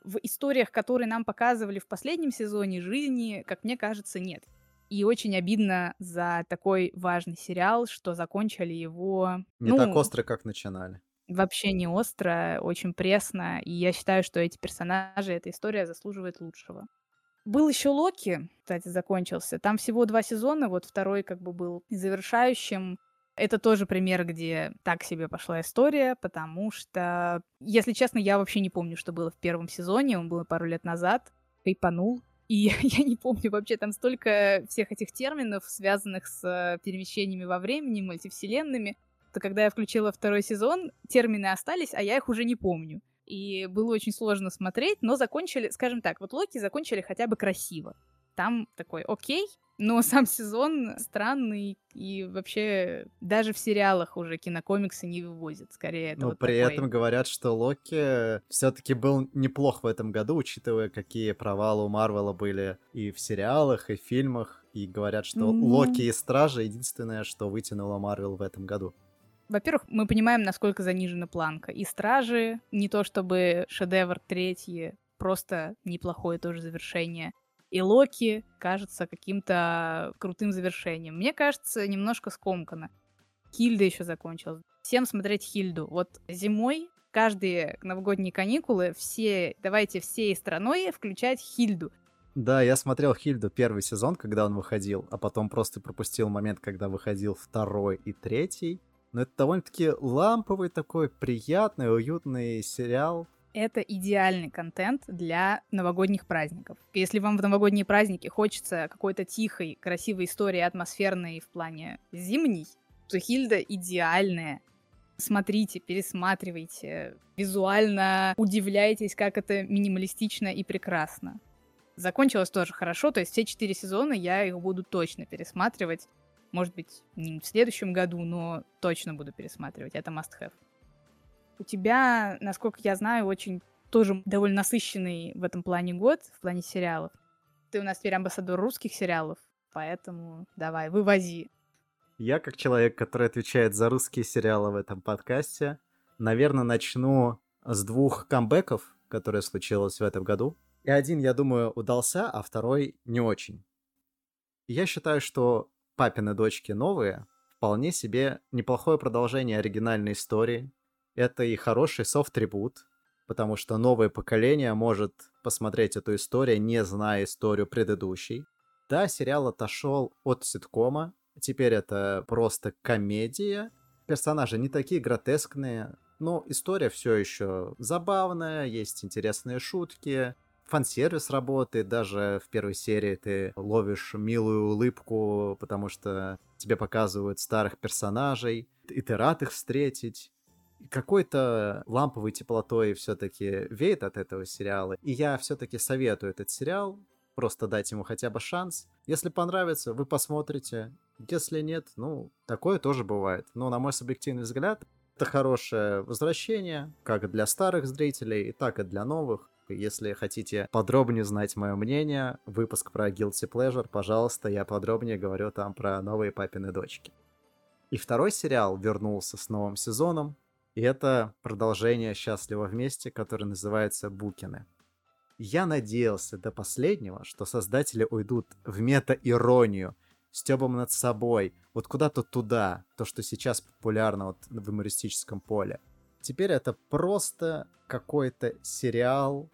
В историях, которые нам показывали в последнем сезоне, жизни, как мне кажется, нет. И очень обидно за такой важный сериал, что закончили его... Не так остро, как начинали. Вообще не остро, очень пресно, и я считаю, что эти персонажи, эта история заслуживает лучшего. Был еще Локи, кстати, закончился. Там всего 2 сезона, вот второй как бы был завершающим. Это тоже пример, где так себе пошла история, потому что, если честно, я вообще не помню, что было в первом сезоне, он был пару лет назад, хайпанул. И я не помню вообще, там столько всех этих терминов, связанных с перемещениями во времени, мультивселенными. То когда я включила второй сезон, термины остались, а я их уже не помню. И было очень сложно смотреть, но закончили, скажем так, вот Локи закончили хотя бы красиво. Там такой окей, но сам сезон странный, и вообще даже в сериалах уже кинокомиксы не вывозят, скорее это но вот при такой... этом говорят, что Локи все-таки был неплох в этом году, учитывая, какие провалы у Марвела были и в сериалах, и в фильмах, и говорят, что Локи и Стражи единственное, что вытянуло Марвел в этом году. Во-первых, мы понимаем, насколько занижена планка. И «Стражи» не то чтобы шедевр, 3-й, просто неплохое тоже завершение. И «Локи» кажется каким-то крутым завершением. Мне кажется, немножко скомкано. «Хильда» еще закончилась. Всем смотреть «Хильду». Вот зимой, каждые новогодние каникулы, все, давайте всей страной включать «Хильду». Да, я смотрел «Хильду» первый сезон, когда он выходил, а потом просто пропустил момент, когда выходил 2-й и 3-й. Но это довольно-таки ламповый такой приятный, уютный сериал. Это идеальный контент для новогодних праздников. Если вам в новогодние праздники хочется какой-то тихой, красивой истории, атмосферной в плане зимней, то «Хильда» идеальная. Смотрите, пересматривайте, визуально удивляйтесь, как это минималистично и прекрасно. Закончилось тоже хорошо, то есть все 4 сезона я их буду точно пересматривать. Может быть, не в следующем году, но точно буду пересматривать. Это must-have. У тебя, насколько я знаю, очень тоже довольно насыщенный в этом плане год, в плане сериалов. Ты у нас теперь амбассадор русских сериалов, поэтому давай, вывози. Я, как человек, который отвечает за русские сериалы в этом подкасте, наверное, начну с 2 камбэков, которое случилось в этом году. И один, я думаю, удался, а второй не очень. Я считаю, что «Папины дочки» новые вполне себе неплохое продолжение оригинальной истории. Это и хороший софт-трибут, потому что новое поколение может посмотреть эту историю, не зная историю предыдущей. Да, сериал отошел от ситкома, теперь это просто комедия. Персонажи не такие гротескные, но история все еще забавная, есть интересные шутки. Фан-сервис работает, даже в первой серии ты ловишь милую улыбку, потому что тебе показывают старых персонажей, и ты рад их встретить. Какой-то ламповой теплотой все-таки веет от этого сериала, и я все-таки советую этот сериал, просто дать ему хотя бы шанс. Если понравится, вы посмотрите, если нет, ну, такое тоже бывает. Но, на мой субъективный взгляд, это хорошее возвращение, как для старых зрителей, так и для новых. Если хотите подробнее знать мое мнение, выпуск про Guilty Pleasure, пожалуйста, я подробнее говорю там про новые «Папины дочки». И второй сериал вернулся с новым сезоном, и это продолжение «Счастливо вместе», которое называется «Букины». Я надеялся до последнего, что создатели уйдут в мета-иронию, стёбом над собой, вот куда-то туда, то, что сейчас популярно вот в юмористическом поле. Теперь это просто какой-то сериал.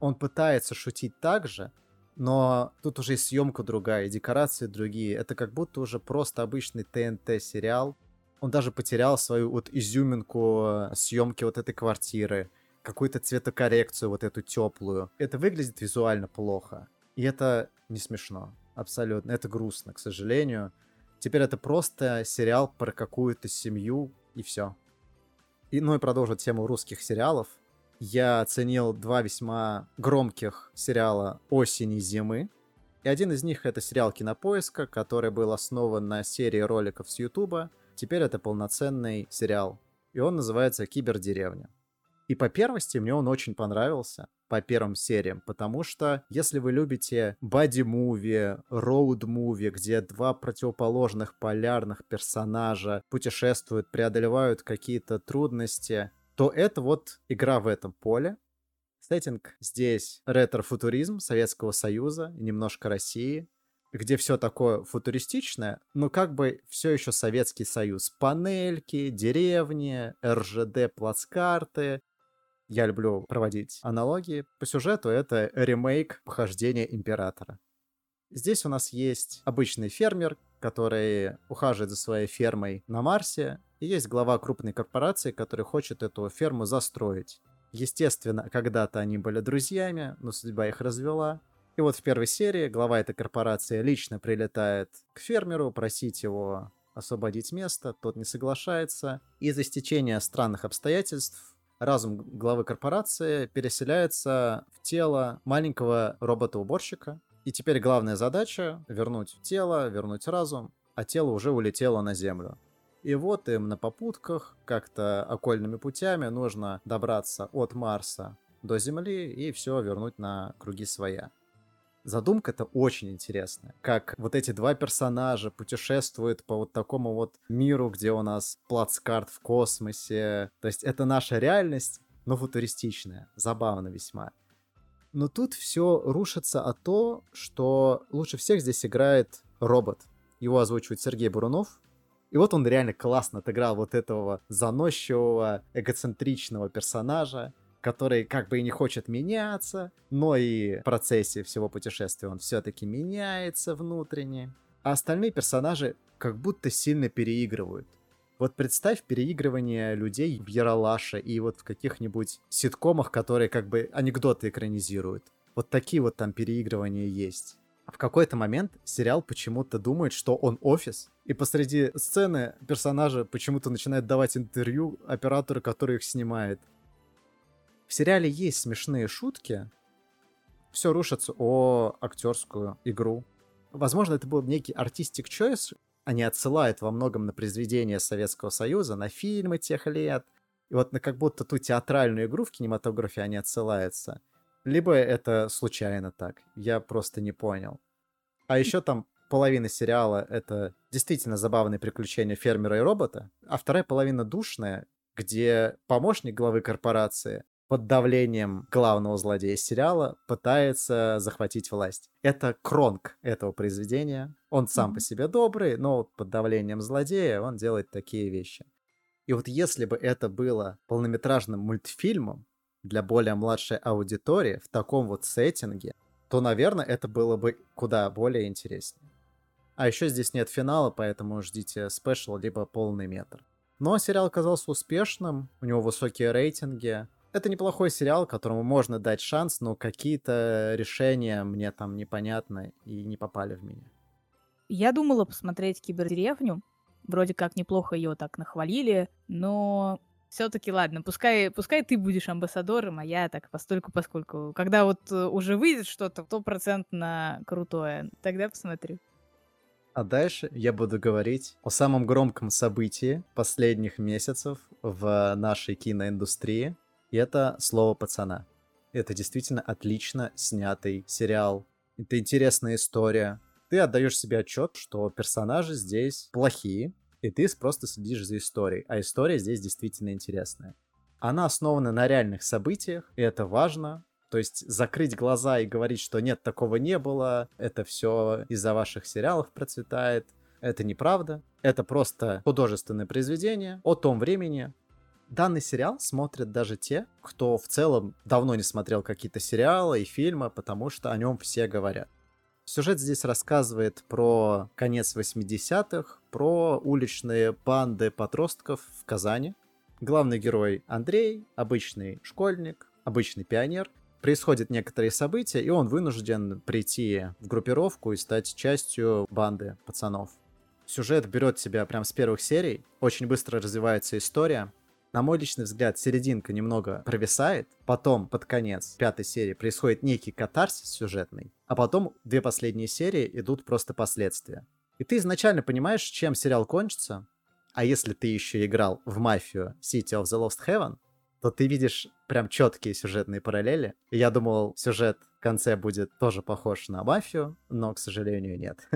Он пытается шутить так же, но тут уже и съемка другая, и декорации другие. Это как будто уже просто обычный ТНТ-сериал. Он даже потерял свою вот изюминку съемки вот этой квартиры, какую-то цветокоррекцию вот эту теплую. Это выглядит визуально плохо. И это не смешно, абсолютно. Это грустно, к сожалению. Теперь это просто сериал про какую-то семью, и все. Ну и продолжить тему русских сериалов. Я оценил два весьма громких сериала осени и зимы. И один из них — это сериал «Кинопоиска», который был основан на серии роликов с Ютуба. Теперь это полноценный сериал. И он называется «Кибердеревня». И по первости мне он очень понравился, по первым сериям, потому что если вы любите боди-муви, роуд-муви, где два противоположных полярных персонажа путешествуют, преодолевают какие-то трудности, то это вот игра в этом поле. Сеттинг здесь ретро-футуризм Советского Союза, немножко России, где все такое футуристичное, но как бы все еще Советский Союз. Панельки, деревни, РЖД, плацкарты. Я люблю проводить аналогии. По сюжету это ремейк «Похождения императора». Здесь у нас есть обычный фермер, который ухаживает за своей фермой на Марсе, и есть глава крупной корпорации, который хочет эту ферму застроить. Естественно, когда-то они были друзьями, но судьба их развела. И вот в первой серии глава этой корпорации лично прилетает к фермеру просить его освободить место, тот не соглашается. Из-за стечения странных обстоятельств разум главы корпорации переселяется в тело маленького робота-уборщика. И теперь главная задача — вернуть тело, вернуть разум, а тело уже улетело на Землю. И вот им на попутках, как-то окольными путями нужно добраться от Марса до Земли и все вернуть на круги своя. Задумка-то очень интересная, как вот эти два персонажа путешествуют по вот такому вот миру, где у нас плацкарт в космосе. То есть это наша реальность, но футуристичная, забавно весьма. Но тут все рушится от того, что лучше всех здесь играет робот. Его озвучивает Сергей Бурунов. И вот он реально классно отыграл вот этого заносчивого, эгоцентричного персонажа, который как бы и не хочет меняться, но и в процессе всего путешествия он все-таки меняется внутренне. А остальные персонажи как будто сильно переигрывают. Вот представь переигрывание людей в «Ералаше» и вот в каких-нибудь ситкомах, которые как бы анекдоты экранизируют. Вот такие вот там переигрывания есть. А в какой-то момент сериал почему-то думает, что он «Офис», и посреди сцены персонажи почему-то начинают давать интервью оператору, который их снимает. В сериале есть смешные шутки, все рушится о актерскую игру. Возможно, это был некий artistic choice. Они отсылают во многом на произведения Советского Союза, на фильмы тех лет. И вот на как будто ту театральную игру в кинематографе они отсылаются. Либо это случайно так, я просто не понял. А еще там половина сериала — это действительно забавные приключения фермера и робота, а вторая половина душная, где помощник главы корпорации под давлением главного злодея сериала пытается захватить власть. Это Кронк этого произведения. Он сам по себе добрый, но под давлением злодея он делает такие вещи. И вот если бы это было полнометражным мультфильмом для более младшей аудитории в таком вот сеттинге, то, наверное, это было бы куда более интереснее. А еще здесь нет финала, поэтому ждите спешл, либо полный метр. Но сериал оказался успешным, у него высокие рейтинги. Это неплохой сериал, которому можно дать шанс, но какие-то решения мне там непонятны и не попали в меня. Я думала посмотреть «Кибердеревню». Вроде как неплохо ее так нахвалили, но все-таки ладно, пускай ты будешь амбассадором, а я так постольку-поскольку. Когда вот уже выйдет что-то стопроцентно крутое, тогда посмотрю. А дальше я буду говорить о самом громком событии последних месяцев в нашей киноиндустрии. И это «Слово пацана». Это действительно отлично снятый сериал. Это интересная история. Ты отдаешь себе отчет, что персонажи здесь плохие, и ты просто следишь за историей. А история здесь действительно интересная. Она основана на реальных событиях, и это важно. То есть закрыть глаза и говорить, что нет, такого не было, это все из-за ваших сериалов процветает, это неправда. Это просто художественное произведение о том времени. Данный сериал смотрят даже те, кто в целом давно не смотрел какие-то сериалы и фильмы, потому что о нем все говорят. Сюжет здесь рассказывает про конец 80-х, про уличные банды подростков в Казани. Главный герой Андрей, обычный школьник, обычный пионер. Происходят некоторые события, и он вынужден прийти в группировку и стать частью банды пацанов. Сюжет берет себя прям с первых серий, очень быстро развивается история. На мой личный взгляд, серединка немного провисает, потом под конец пятой серии происходит некий катарсис сюжетный, а потом две последние серии идут просто последствия. И ты изначально понимаешь, чем сериал кончится, а если ты еще играл в «Мафию» City of the Lost Heaven, то ты видишь прям четкие сюжетные параллели. И я думал, сюжет в конце будет тоже похож на «Мафию», но, к сожалению, нет.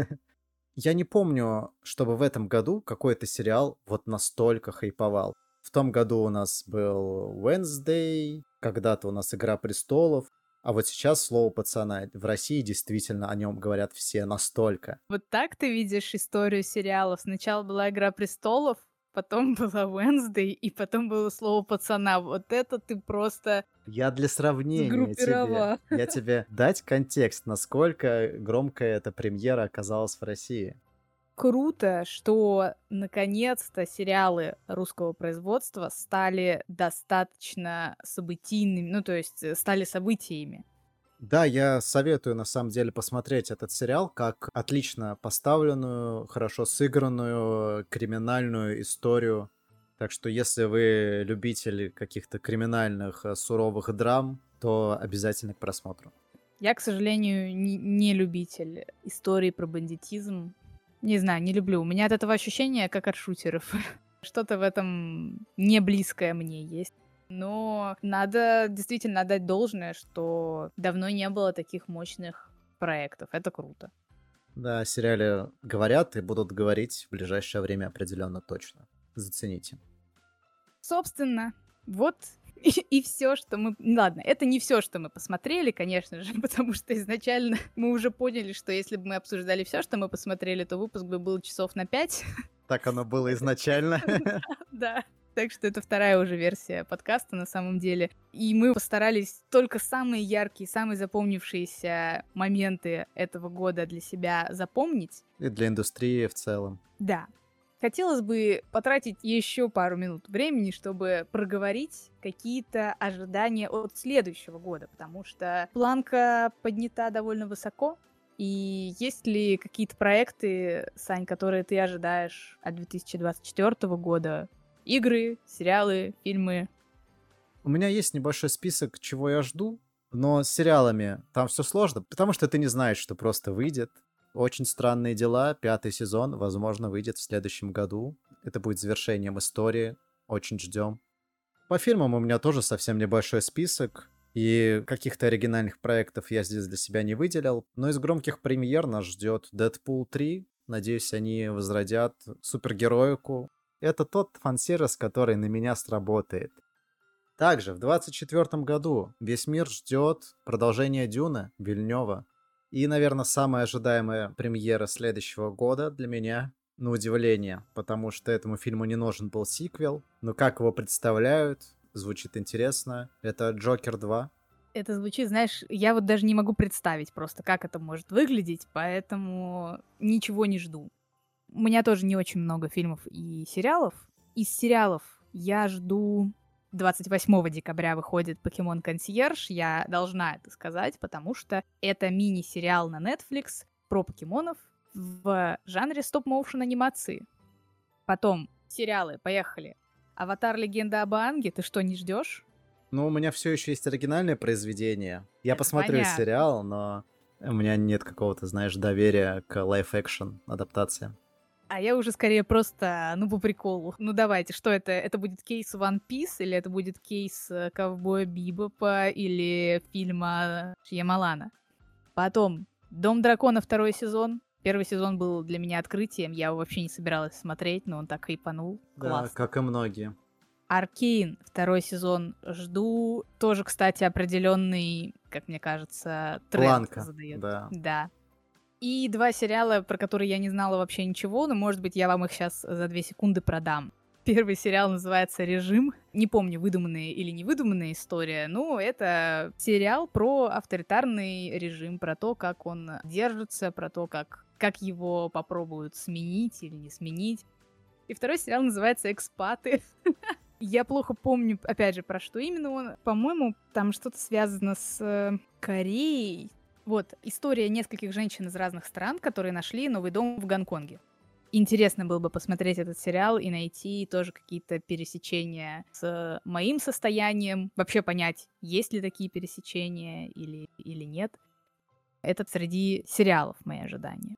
Я не помню, чтобы в этом году какой-то сериал вот настолько хайповал. В том году у нас был Wednesday, когда-то у нас «Игра престолов», а вот сейчас «Слово пацана». В России действительно о нем говорят все настолько. Вот так ты видишь историю сериалов. Сначала была «Игра престолов», потом была Wednesday, и потом было «Слово пацана». Вот это ты просто... Я для сравнения тебе... Я тебе дать контекст, насколько громкая эта премьера оказалась в России. Круто, что наконец-то сериалы русского производства стали достаточно событийными, ну, то есть стали событиями. Да, я советую, на самом деле, посмотреть этот сериал как отлично поставленную, хорошо сыгранную криминальную историю. Так что, если вы любители каких-то криминальных суровых драм, то обязательно к просмотру. Я, к сожалению, не любитель истории про бандитизм. Не знаю, не люблю. У меня от этого ощущения, как от шутеров. Что-то в этом не близкое мне есть. Но надо действительно отдать должное, что давно не было таких мощных проектов. Это круто. Да, о сериале говорят и будут говорить в ближайшее время определенно точно. Зацените. Собственно, вот и все, что мы... Ладно, это не все, что мы посмотрели, конечно же, потому что изначально мы уже поняли, что если бы мы обсуждали все, что мы посмотрели, то выпуск бы был часов на 5. Так оно было изначально. Да. Так что это вторая уже версия подкаста на самом деле. И мы постарались только самые яркие, самые запомнившиеся моменты этого года для себя запомнить. И для индустрии в целом. Да. Хотелось бы потратить еще пару минут времени, чтобы проговорить какие-то ожидания от следующего года, потому что планка поднята довольно высоко. И есть ли какие-то проекты, Сань, которые ты ожидаешь от 2024 года? Игры, сериалы, фильмы. У меня есть небольшой список, чего я жду, но с сериалами там все сложно, потому что ты не знаешь, что просто выйдет. «Очень странные дела», 5-й сезон, возможно, выйдет в следующем году. Это будет завершением истории. Очень ждем. По фильмам у меня тоже совсем небольшой список, и каких-то оригинальных проектов я здесь для себя не выделил. Но из громких премьер нас ждет «Дэдпул 3». Надеюсь, они возродят супергероику. Это тот фан-сервис, который на меня сработает. Также в 2024 году весь мир ждет продолжение «Дюны» Вильнёва. И, наверное, самая ожидаемая премьера следующего года для меня, на удивление, потому что этому фильму не нужен был сиквел. Но как его представляют, звучит интересно. Это «Джокер 2». Это звучит, знаешь, я вот даже не могу представить просто, как это может выглядеть, поэтому ничего не жду. У меня тоже не очень много фильмов и сериалов. Из сериалов я жду... 28 декабря выходит «Покемон Консьерж», я должна это сказать, потому что это мини-сериал на Netflix про покемонов в жанре стоп-моушен анимации. Потом сериалы, поехали. «Аватар. Легенда об Аанге», ты что, не ждешь? Ну, у меня все еще есть оригинальное произведение. Я посмотрю сериал, но у меня нет какого-то, знаешь, доверия к лайф-экшен адаптациям. А я уже скорее просто, ну, по приколу. Ну, давайте, что это? Это будет кейс One Piece, или это будет кейс Ковбоя Бибопа, или фильма Шьямалана? Потом «Дом дракона», второй сезон. Первый сезон был для меня открытием, я его вообще не собиралась смотреть, но он так хайпанул. Класс. Да, как и многие. «Аркейн», второй сезон, жду. Тоже, кстати, определенный, как мне кажется, тренд задает. Да. Да. И два сериала, про которые я не знала вообще ничего, но, может быть, я вам их сейчас за 2 секунды продам. Первый сериал называется «Режим». Не помню, выдуманная или невыдуманная история, но это сериал про авторитарный режим, про то, как он держится, про то, как его попробуют сменить или не сменить. И второй сериал называется «Экспаты». Я плохо помню, опять же, про что именно он. По-моему, там что-то связано с Кореей. Вот, история нескольких женщин из разных стран, которые нашли новый дом в Гонконге. Интересно было бы посмотреть этот сериал и найти тоже какие-то пересечения с моим состоянием. Вообще понять, есть ли такие пересечения или нет. Это среди сериалов мои ожидания.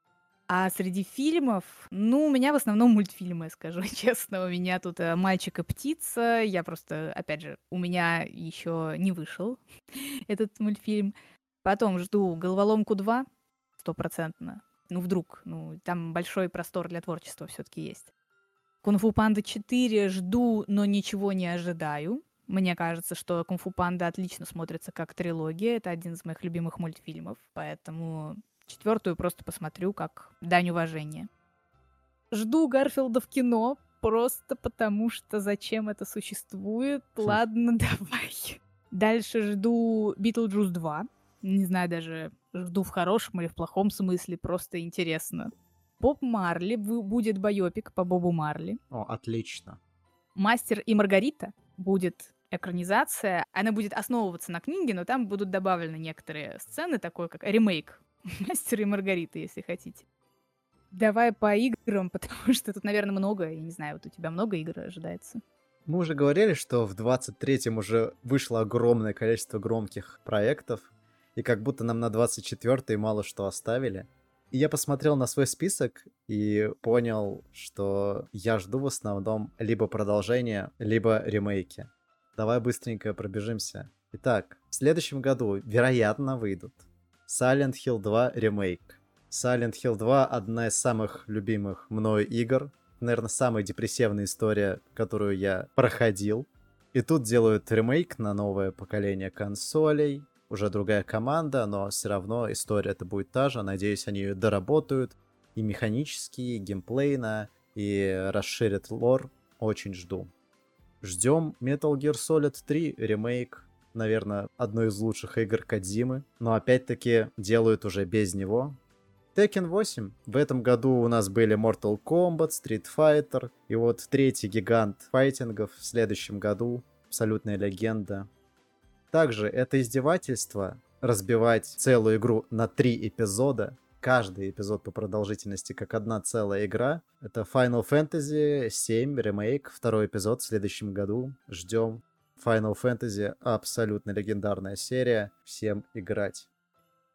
А среди фильмов, ну, у меня в основном мультфильмы, скажу честно. У меня тут «Мальчик и птица». Я просто, опять же, у меня еще не вышел этот мультфильм. Потом жду «Головоломку 2», 100%. Ну, вдруг. Ну, там большой простор для творчества все-таки есть. «Кунг-фу Панда 4» жду, но ничего не ожидаю. Мне кажется, что «Кунг-фу Панда» отлично смотрится как трилогия. Это один из моих любимых мультфильмов. Поэтому 4-ю просто посмотрю как дань уважения. Жду «Гарфилда» в кино, просто потому что зачем это существует. Ладно, давай. Дальше жду «Битлджус 2». Не знаю даже, жду в хорошем или в плохом смысле, просто интересно. Боб Марли, будет байопик по Бобу Марли. О, отлично. «Мастер и Маргарита» будет экранизация. Она будет основываться на книге, но там будут добавлены некоторые сцены, такой как ремейк «Мастера и Маргариты», если хотите. Давай по играм, потому что тут, наверное, много, я не знаю, вот у тебя много игр ожидается. Мы уже говорили, что в 23-м уже вышло огромное количество громких проектов, и как будто нам на 24-й мало что оставили. И я посмотрел на свой список и понял, что я жду в основном либо продолжения, либо ремейки. Давай быстренько пробежимся. Итак, в следующем году, вероятно, выйдут Silent Hill 2 ремейк. Silent Hill 2 — одна из самых любимых мной игр. Наверное, самая депрессивная история, которую я проходил. И тут делают ремейк на новое поколение консолей. Уже другая команда, но все равно история-то будет та же. Надеюсь, они ее доработают и механически, и геймплейно, и расширят лор. Очень жду. Ждем Metal Gear Solid 3 ремейк. Наверное, одной из лучших игр Кодзимы. Но опять-таки делают уже без него. Tekken 8. В этом году у нас были Mortal Kombat, Street Fighter. И вот третий гигант файтингов в следующем году. Абсолютная легенда. Также это издевательство разбивать целую игру на 3 эпизода. Каждый эпизод по продолжительности как одна целая игра. Это Final Fantasy 7 ремейк, второй эпизод в следующем году. Ждем. Final Fantasy — абсолютно легендарная серия. Всем играть.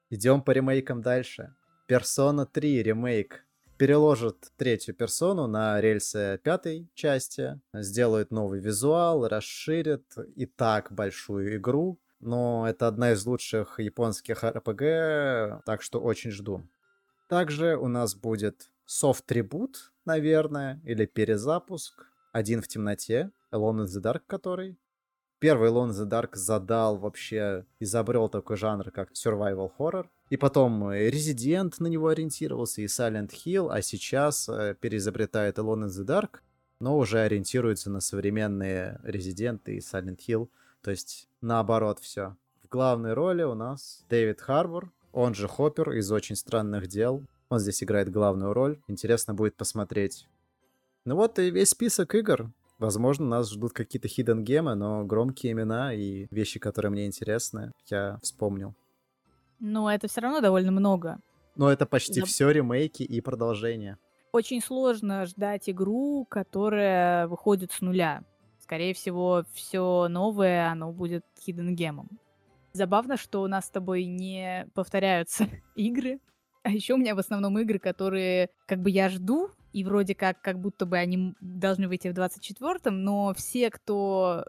Идем по ремейкам дальше. Persona 3 ремейк. Переложат третью персону на рельсы 5-й части, сделают новый визуал, расширят и так большую игру. Но это одна из лучших японских RPG, так что очень жду. Также у нас будет софт-трибут, наверное, или перезапуск. «Один в темноте», Alone in the Dark который. Первый Alone in the Dark задал вообще, изобрел такой жанр, как survival horror. И потом Resident на него ориентировался, и Silent Hill, а сейчас переизобретает Alone in the Dark, но уже ориентируется на современные Resident и Silent Hill. То есть наоборот все. В главной роли у нас Дэвид Харбор, он же Хоппер из «Очень странных дел». Он здесь играет главную роль. Интересно будет посмотреть. Ну вот и весь список игр. Возможно, нас ждут какие-то hidden гемы, но громкие имена и вещи, которые мне интересны, я вспомнил. Но это все равно довольно много. Но это почти все ремейки и продолжения. Очень сложно ждать игру, которая выходит с нуля. Скорее всего, все новое, оно будет hidden гемом. Забавно, что у нас с тобой не повторяются игры. А еще у меня в основном игры, которые как бы я жду, и вроде как будто бы они должны выйти в 24-м, но все, кто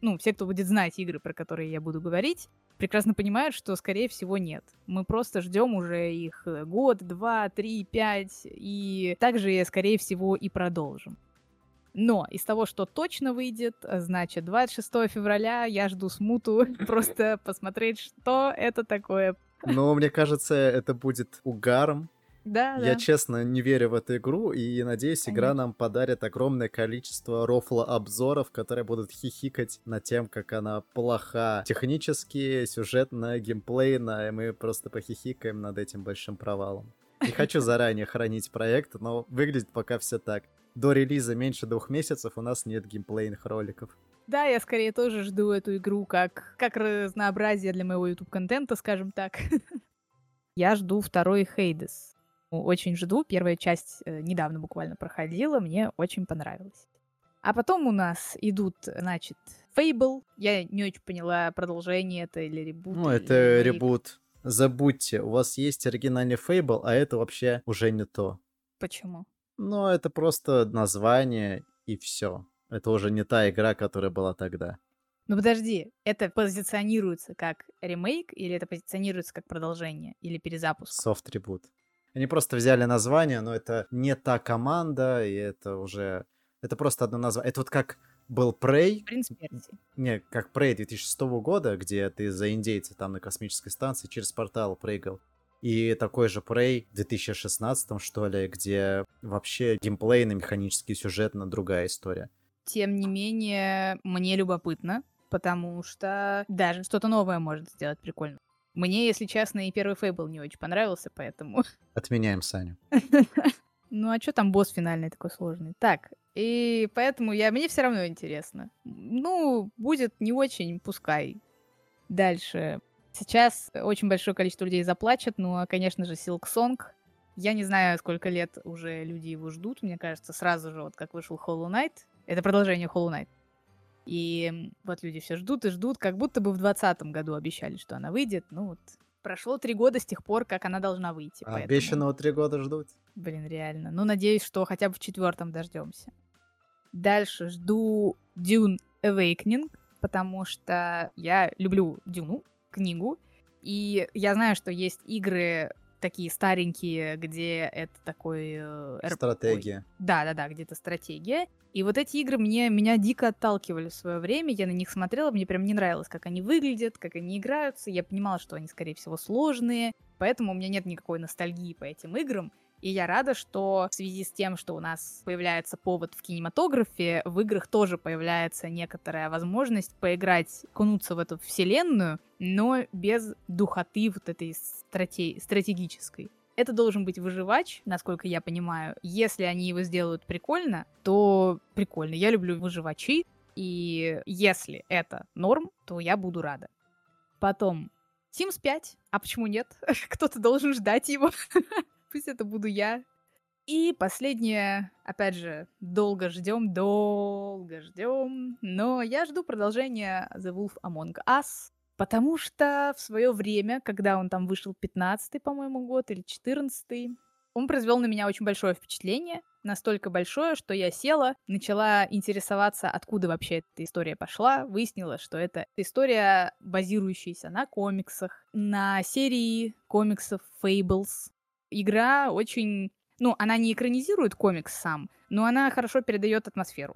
будет знать игры, про которые я буду говорить, прекрасно понимают, что, скорее всего, нет. Мы просто ждем уже их год, два, три, пять, и также, скорее всего, и продолжим. Но из того, что точно выйдет, значит, 26 февраля я жду смуту, просто посмотреть, что это такое. Но мне кажется, это будет угаром. Да. Я честно не верю в эту игру и надеюсь, игра нам подарит огромное количество рофла-обзоров, которые будут хихикать над тем, как она плоха технически, сюжетно, геймплейно, и мы просто похихикаем над этим большим провалом. Не хочу заранее хранить проект, но выглядит пока все так. До релиза меньше 2 месяцев у нас нет геймплейных роликов. Да, я скорее тоже жду эту игру как разнообразие для моего YouTube-контента, скажем так. Я жду второй Hades. Очень жду. Первая часть недавно буквально проходила, мне очень понравилось. А потом у нас идут, значит, Fable. Я не очень поняла, продолжение это или ребут. Ну, это ребут. Забудьте, у вас есть оригинальный Fable, а это вообще уже не то. Почему? Ну, это просто название и все. Это уже не та игра, которая была тогда. Ну подожди, это позиционируется как ремейк или это позиционируется как продолжение или перезапуск? Софт-ребут. Они просто взяли название, но это не та команда, и это уже... Это просто одно название. Это вот как был Prey... Принц Персии. Не, как Prey 2006 года, где ты за индейца там на космической станции через портал прыгал. И такой же Prey в 2016, что ли, где вообще геймплейно, механически, сюжетно другая история. Тем не менее, мне любопытно, потому что даже что-то новое может сделать прикольно. Мне, если честно, и первый Fable не очень понравился, поэтому... Отменяем Саню. Ну, а что там босс финальный такой сложный? Так, и поэтому мне все равно интересно. Ну, будет не очень, пускай. Дальше. Сейчас очень большое количество людей заплачет, ну, конечно же, Silk Song. Я не знаю, сколько лет уже люди его ждут. Мне кажется, сразу же, вот как вышел Hollow Knight. Это продолжение Hollow Knight. И вот люди все ждут и ждут, как будто бы в 2020 году обещали, что она выйдет. Ну вот, прошло 3 года с тех пор, как она должна выйти. А поэтому... обещанного 3 года ждут? Блин, реально. Ну, надеюсь, что хотя бы в 4-м дождемся. Дальше жду Dune Awakening, потому что я люблю Дюну, книгу. И я знаю, что есть игры такие старенькие, где это такой... Стратегия. Да, где-то стратегия. И вот эти игры меня дико отталкивали в свое время, я на них смотрела, мне прям не нравилось, как они выглядят, как они играются, я понимала, что они, скорее всего, сложные, поэтому у меня нет никакой ностальгии по этим играм, и я рада, что в связи с тем, что у нас появляется повод в кинематографе, в играх тоже появляется некоторая возможность поиграть, окунуться в эту вселенную, но без духоты вот этой стратегической. Это должен быть выживач, насколько я понимаю. Если они его сделают прикольно, то прикольно. Я люблю выживачи, и если это норм, то я буду рада. Потом Sims 5. А почему нет? Кто-то должен ждать его. Пусть это буду я. И последнее, опять же, долго ждем, но я жду продолжения The Wolf Among Us. Потому что в свое время, когда он там вышел 15-й, по-моему, год или 14-й, он произвел на меня очень большое впечатление. Настолько большое, что я села, начала интересоваться, откуда вообще эта история пошла. Выяснила, что это история, базирующаяся на комиксах, на серии комиксов Fables. Игра очень... Ну, она не экранизирует комикс сам, но она хорошо передает атмосферу.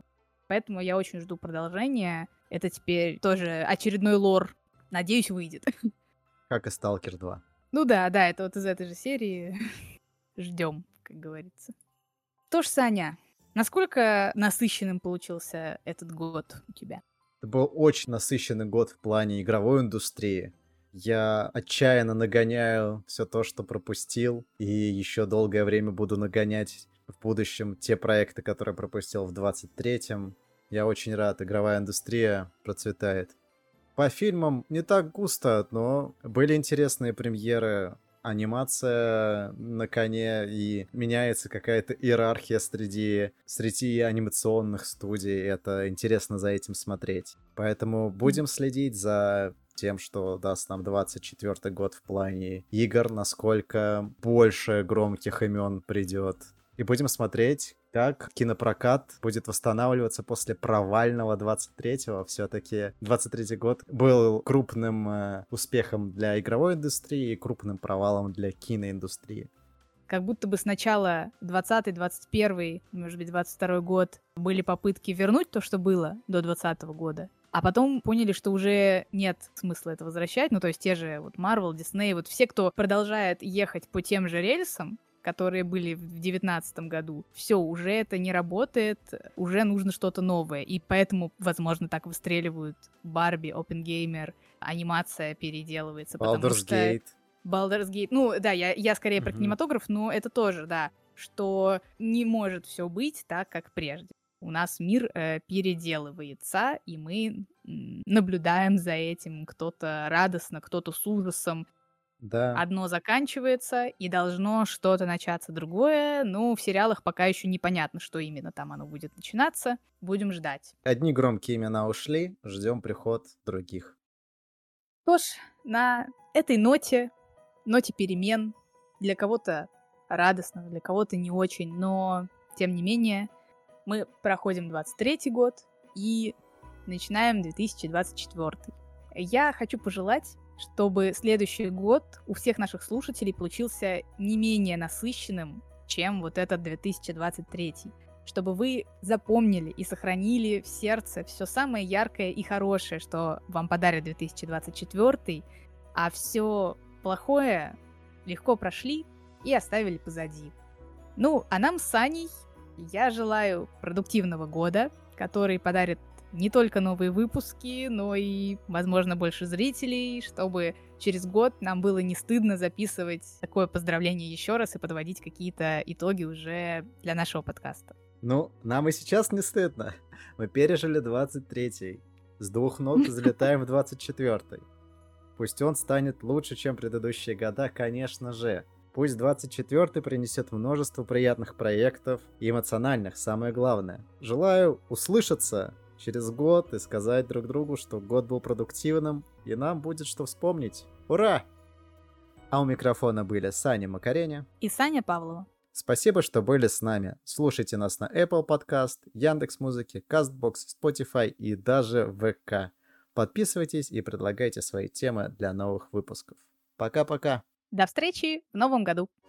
Поэтому я очень жду продолжения. Это теперь тоже очередной лор. Надеюсь, выйдет. Как и Сталкер 2. Ну да, это вот из этой же серии. Ждем, как говорится. Что ж, Саня, насколько насыщенным получился этот год у тебя? Это был очень насыщенный год в плане игровой индустрии. Я отчаянно нагоняю все то, что пропустил, и еще долгое время буду нагонять в будущем те проекты, которые пропустил в 23-м. Я очень рад, игровая индустрия процветает. По фильмам не так густо, но были интересные премьеры. Анимация на коне, и меняется какая-то иерархия среди анимационных студий. Это интересно за этим смотреть. Поэтому будем следить за тем, что даст нам 24-й год в плане игр, насколько больше громких имен придет. И будем смотреть, как кинопрокат будет восстанавливаться после провального 23-го. Все-таки 23-й год был крупным успехом для игровой индустрии и крупным провалом для киноиндустрии. Как будто бы сначала 20-й, 21-й, может быть, 22-й год были попытки вернуть то, что было до 20-го года. А потом поняли, что уже нет смысла это возвращать. Ну, то есть те же вот Marvel, Disney, вот все, кто продолжает ехать по тем же рельсам, которые были в 19-м году, все, уже это не работает, уже нужно что-то новое. И поэтому, возможно, так выстреливают Барби, Оппенгеймер, анимация переделывается. Baldur's Gate. Ну, да, я скорее про кинематограф, но это тоже, да, что не может все быть так, как прежде. У нас мир переделывается, и мы наблюдаем за этим. Кто-то радостно, кто-то с ужасом. Да. Одно заканчивается, и должно что-то начаться другое. Ну, в сериалах пока еще непонятно, что именно там оно будет начинаться. Будем ждать. Одни громкие имена ушли, ждем приход других. Что ж, на этой ноте перемен, для кого-то радостно, для кого-то не очень, но, тем не менее, мы проходим 23-й год и начинаем 2024-й. Я хочу пожелать, чтобы следующий год у всех наших слушателей получился не менее насыщенным, чем вот этот 2023. Чтобы вы запомнили и сохранили в сердце все самое яркое и хорошее, что вам подарит 2024, а все плохое легко прошли и оставили позади. Ну, а нам с Саней я желаю продуктивного года, который подарит не только новые выпуски, но и, возможно, больше зрителей, чтобы через год нам было не стыдно записывать такое поздравление еще раз и подводить какие-то итоги уже для нашего подкаста. Ну, нам и сейчас не стыдно. Мы пережили 23-й. С двух ног взлетаем в 24-й. Пусть он станет лучше, чем предыдущие года, конечно же. Пусть 24-й принесет множество приятных проектов и эмоциональных, самое главное. Желаю услышаться через год и сказать друг другу, что год был продуктивным, и нам будет что вспомнить. Ура! А у микрофона были Саня Макареня и Саня Павлова. Спасибо, что были с нами. Слушайте нас на Apple Podcast, Яндекс.Музыке, Castbox, Spotify и даже ВК. Подписывайтесь и предлагайте свои темы для новых выпусков. Пока-пока! До встречи в новом году!